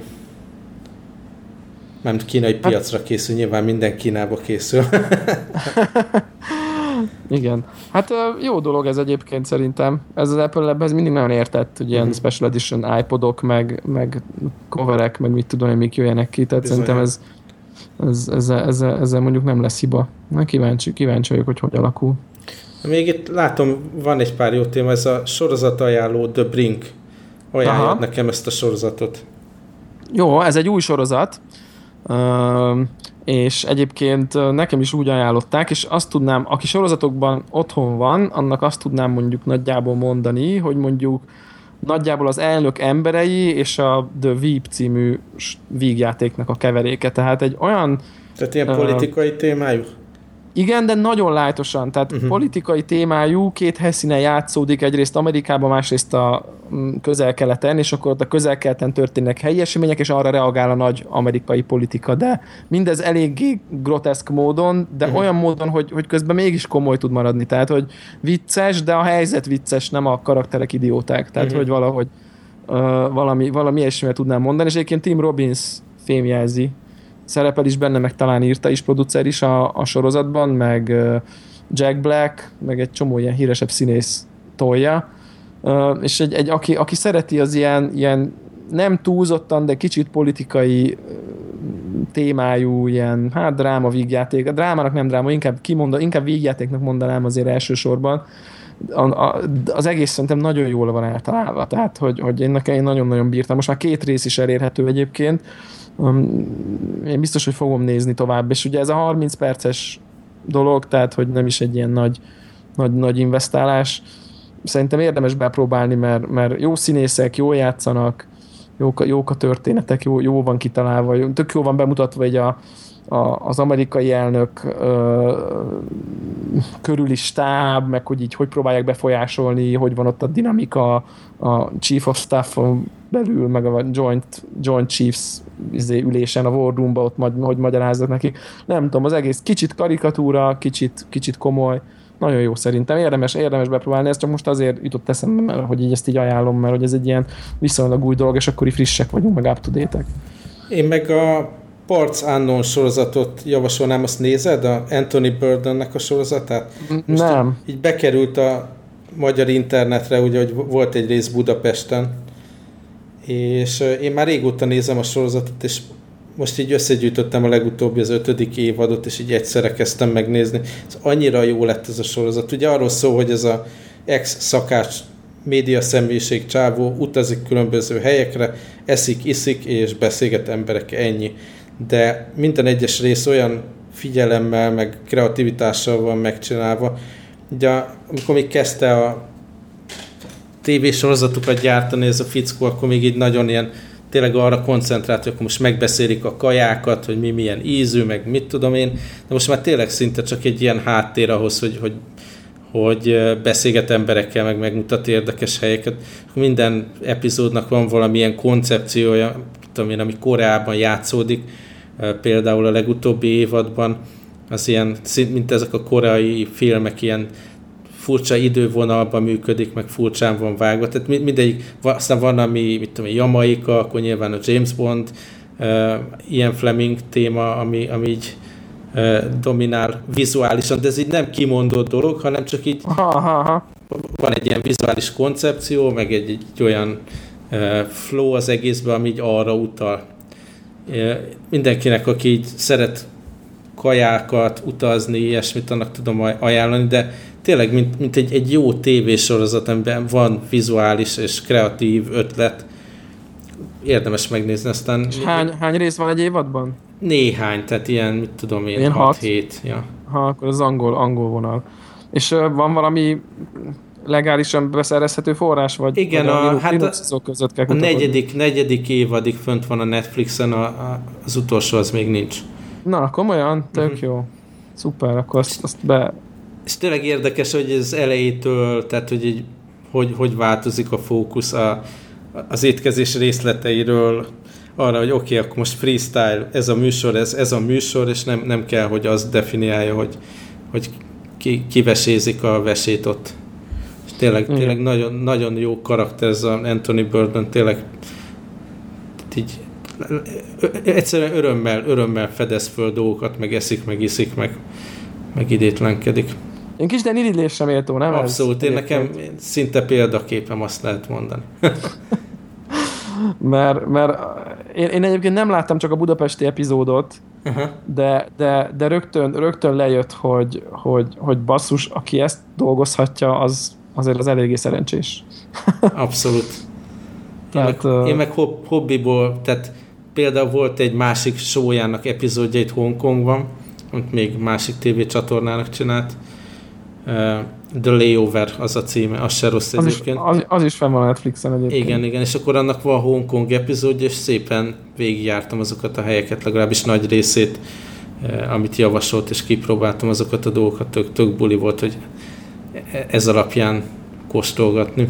Mármint kínai piacra készül, nyilván minden Kínába készül. Igen. Hát jó dolog ez egyébként szerintem. Ez az Apple Lab, ez mindig nagyon értett, hogy ilyen special edition iPodok, meg coverek, meg mit tudom én, mik jöjjenek ki. Tehát bizony. Szerintem ez Ezzel mondjuk nem lesz hiba. Na, kíváncsi vagyok, hogy alakul. Még itt látom, van egy pár jó téma, ez a sorozatajánló The Brink. Ajánlott nekem ezt a sorozatot. Jó, ez egy új sorozat, és egyébként nekem is úgy ajánlották, és azt tudnám, aki sorozatokban otthon van, annak azt tudnám mondjuk nagyjából mondani, hogy mondjuk nagyjából az Elnök emberei és a The Veep című vígjátéknak a keveréke. Tehát egy olyan... Tehát ilyen politikai témájú? Igen, de nagyon lájtosan. Tehát politikai témájú, két helyszínen játszódik, egyrészt Amerikában, másrészt a Közel-Keleten, és akkor ott a Közel-Keleten történnek helyi események, és arra reagál a nagy amerikai politika. De mindez eléggé groteszk módon, de olyan módon, hogy közben mégis komoly tud maradni. Tehát, hogy vicces, de a helyzet vicces, nem a karakterek idióták. Tehát, hogy valahogy valami esemény tudnám mondani. És egyébként Tim Robbins fémjelzi, szerepel is benne, meg talán írta is, producer is a sorozatban, meg Jack Black, meg egy csomó ilyen híresebb színész tolja. És aki szereti az ilyen nem túlzottan, de kicsit politikai témájú ilyen, dráma vígjáték. A drámának nem dráma, inkább vígjátéknak mondanám azért elsősorban. Az egész szerintem nagyon jól van eltalálva. Tehát, hogy én nagyon-nagyon bírtam. Most már 2 rész is elérhető egyébként. Én biztos, hogy fogom nézni tovább, és ugye ez a 30 perces dolog, tehát hogy nem is egy ilyen nagy investálás. Szerintem érdemes bepróbálni, mert jó színészek, jól játszanak, jók a történetek, jó van kitalálva, tök jó van bemutatva egy az amerikai elnök körüli stáb, meg hogy így hogy próbálják befolyásolni, hogy van ott a dinamika, a chief of staff-on belül, meg a joint chiefs ülésen, a war roomba, ott hogy magyarázzak nekik. Nem tudom, az egész kicsit karikatúra, kicsit komoly, nagyon jó szerintem, érdemes bepróbálni, ezt csak most azért jutott eszembe, hogy így ezt így ajánlom, mert hogy ez egy ilyen viszonylag új dolog, és akkor így frissek vagyunk, meg up to date-ek. Én meg a Parts Unknown sorozatot javasolnám, azt nézed? A Anthony Bourdainnek a sorozatát? Most nem. Így bekerült a magyar internetre, ugye, hogy volt egy rész Budapesten, és én már régóta nézem a sorozatot, és most így összegyűjtöttem a legutóbbi, az 5. évadot, és így egyszerre kezdtem megnézni. Ez annyira jó lett ez a sorozat. Ugye arról szól, hogy ez a ex-szakács média személyiség csávó utazik különböző helyekre, eszik, iszik, és beszélget emberek, ennyi. De minden egyes rész olyan figyelemmel, meg kreativitással van megcsinálva. Ugye, amikor még kezdte a tévésorozatukat gyártani ez a fickó, akkor még így nagyon ilyen, tényleg arra koncentrált, hogy akkor most megbeszélik a kajákat, hogy mi milyen ízű, meg mit tudom én. De most már tényleg szinte csak egy ilyen háttér ahhoz, hogy beszélget emberekkel, meg megmutat érdekes helyeket. Minden epizódnak van valamilyen koncepciója, ami Koreában játszódik, például a legutóbbi évadban, az ilyen, mint ezek a koreai filmek, ilyen furcsa idővonalban működik, meg furcsán van vágva, tehát mindegyik, aztán van, ami, mit tudom, Jamaika, akkor nyilván a James Bond, Ian Fleming téma, ami így dominál vizuálisan, de ez így nem kimondott dolog, hanem csak így van egy ilyen vizuális koncepció, meg egy olyan flow az egészben, ami így arra utal. Mindenkinek, aki így szeret kajákat, utazni, ilyesmit, annak tudom ajánlani, de tényleg, mint egy jó tévésorozat, amiben van vizuális és kreatív ötlet. Érdemes megnézni, aztán... Hány rész van egy évadban? Néhány, tehát ilyen, mit tudom én 6-7. Ja. Akkor az angol vonal. És van valami... legálisan beszerezhető forrás, vagy... Igen, a negyedik évadig fönt van a Netflixen, az utolsó az még nincs. Na, komolyan? Tök jó. Szuper, akkor azt be... És tényleg érdekes, hogy az elejétől, tehát hogy változik a fókusz az étkezés részleteiről arra, hogy oké, akkor most freestyle, ez a műsor, ez a műsor, és nem kell, hogy az definiálja, hogy kivesézik a vesét ott. Tényleg nagyon, nagyon jó karakter ez az Anthony Bourdain, tényleg így egyszerűen örömmel fedez föl dolgokat, meg eszik, meg iszik, meg idétlenkedik. Én kis, de irigylésre méltó, nem? Abszolút, én nekem szinte példaképem, azt lehet mondani. mert én egyébként nem láttam csak a budapesti epizódot, De rögtön lejött, hogy basszus, aki ezt dolgozhatja, az azért az eléggé szerencsés. Abszolút. Tehát, én meg hobbiból, tehát például volt egy másik showjának epizódja itt Hongkongban, amit még másik tévécsatornának csinált. The Layover az a címe, az se rossz egyébként. Az is fenn van a Netflixen egyébként. Igen, és akkor annak van Hongkong epizódja, és szépen végigjártam azokat a helyeket, legalábbis nagy részét, amit javasolt, és kipróbáltam azokat a dolgokat, tök buli volt, hogy ez alapján kóstolgatni.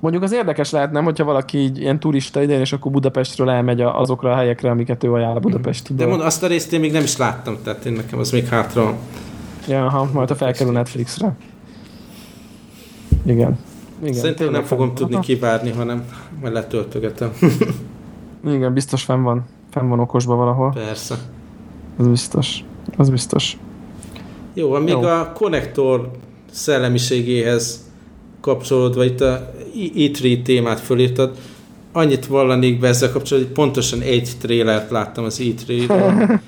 Mondjuk az érdekes lehet, nem, hogyha valaki így ilyen turista idején, és akkor Budapestről elmegy azokra a helyekre, amiket ő ajánl a Budapestről. De mondom, azt a részt én még nem is láttam, tehát én nekem az még hátra. Ja, majd a felkerül Netflixre. Igen. Szerintem nem fogom tudni kivárni, hanem majd letöltögetem. Igen, biztos fenn van okosban valahol. Persze. Az biztos. Jó, amíg a konnektor szellemiségéhez kapcsolódva itt a E3 témát fölírtad, annyit vallanék be ezzel kapcsolatban, hogy pontosan egy trélert láttam az E3-ben.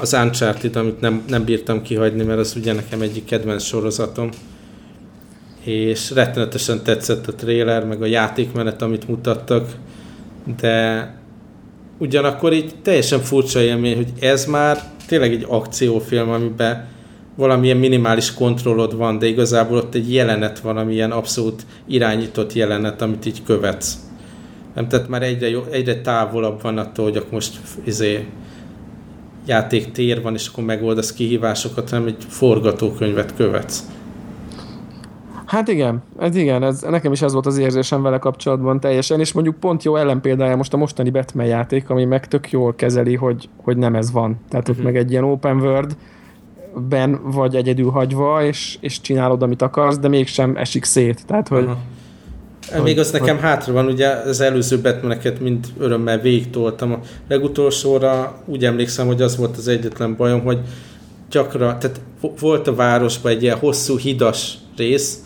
Az Uncharted, amit nem bírtam kihagyni, mert az ugye nekem egyik kedvenc sorozatom. És rettenetesen tetszett a trailer, meg a játékmenet, amit mutattak. De ugyanakkor így teljesen furcsa élmény, hogy ez már tényleg egy akciófilm, amiben valamilyen minimális kontrollod van, de igazából ott egy jelenet van, ami ilyen abszolút irányított jelenet, amit így követsz. Nem, tehát már egyre távolabb van attól, hogy akkor most játéktér van, és akkor megoldasz kihívásokat, hanem egy forgatókönyvet követsz. Hát igen, nekem is ez volt az érzésem vele kapcsolatban teljesen, és mondjuk pont jó ellenpéldája most a mostani Batman játék, ami meg tök jól kezeli, hogy nem ez van. Tehát ott meg egy ilyen open world-ben vagy egyedül hagyva, és csinálod, amit akarsz, de mégsem esik szét. Tehát, hogy... Még az nekem hátra van, ugye az előző Batmaneket mind örömmel végigtoltam. A legutolsóra úgy emlékszem, hogy az volt az egyetlen bajom, hogy gyakran, tehát volt a városban egy ilyen hosszú hidas rész,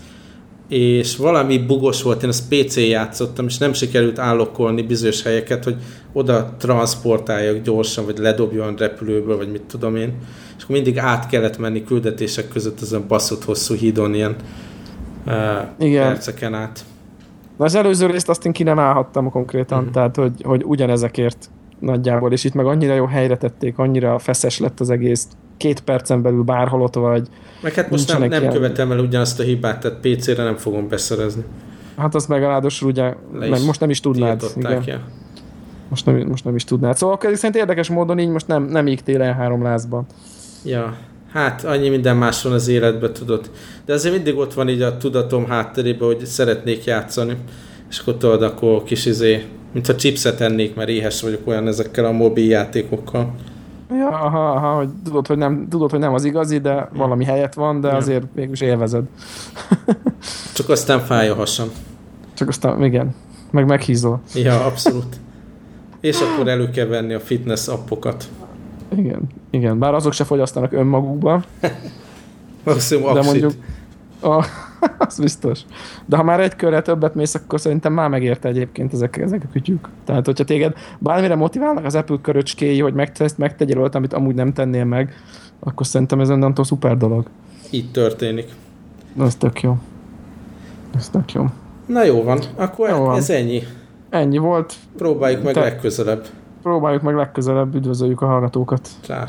és valami bugos volt, én az PC-n játszottam, és nem sikerült állokkolni bizonyos helyeket, hogy oda transportáljak gyorsan, vagy ledobjon repülőből, vagy mit tudom én. És akkor mindig át kellett menni küldetések között azon baszott hosszú hídon, ilyen perceken át. Na az előző részt azt én ki nem állhattam konkrétan, tehát hogy ugyanezekért nagyjából, és itt meg annyira jó helyre tették, annyira feszes lett az egész, 2 percen belül bárhol ott vagy. Meg hát most nem követem el ugyanazt a hibát, tehát PC-re nem fogom beszerezni. Hát azt meg ráadásul ugye, most nem is tudnád. Igen. Most nem is tudnád. Szóval akkor szerint érdekes módon így most nem ígtél el 3 lázban. Ja. Hát annyi minden más van az életben, tudod. De azért mindig ott van így a tudatom hátterében, hogy szeretnék játszani. És akkor tudod, akkor kis mintha chipset ennék, mert éhes vagyok olyan ezekkel a mobil játékokkal. Ja, hogy tudod, hogy nem az igazi, de valami helyett van, de azért mégis élvezed. Csak aztán fáj a hasam. Csak aztán, igen. Meg meghízol. Ja, abszolút. És akkor elő kell venni a fitness appokat. Igen, bár azok se fogyasztanak önmagukba. De mondjuk... az biztos. De ha már egy körre többet mész, akkor szerintem már megérte egyébként ezek a kütyük. Tehát, hogyha téged bármire motiválnak az Apple köröcskéi, hogy megtegyél olyat, amit amúgy nem tennél meg, akkor szerintem ez onnantól szuper dolog. Így történik. Ez tök jó. Na jó van, akkor jó van. Ez ennyi. Ennyi volt. Próbáljuk meg legközelebb. Üdvözöljük a hallgatókat. Csár.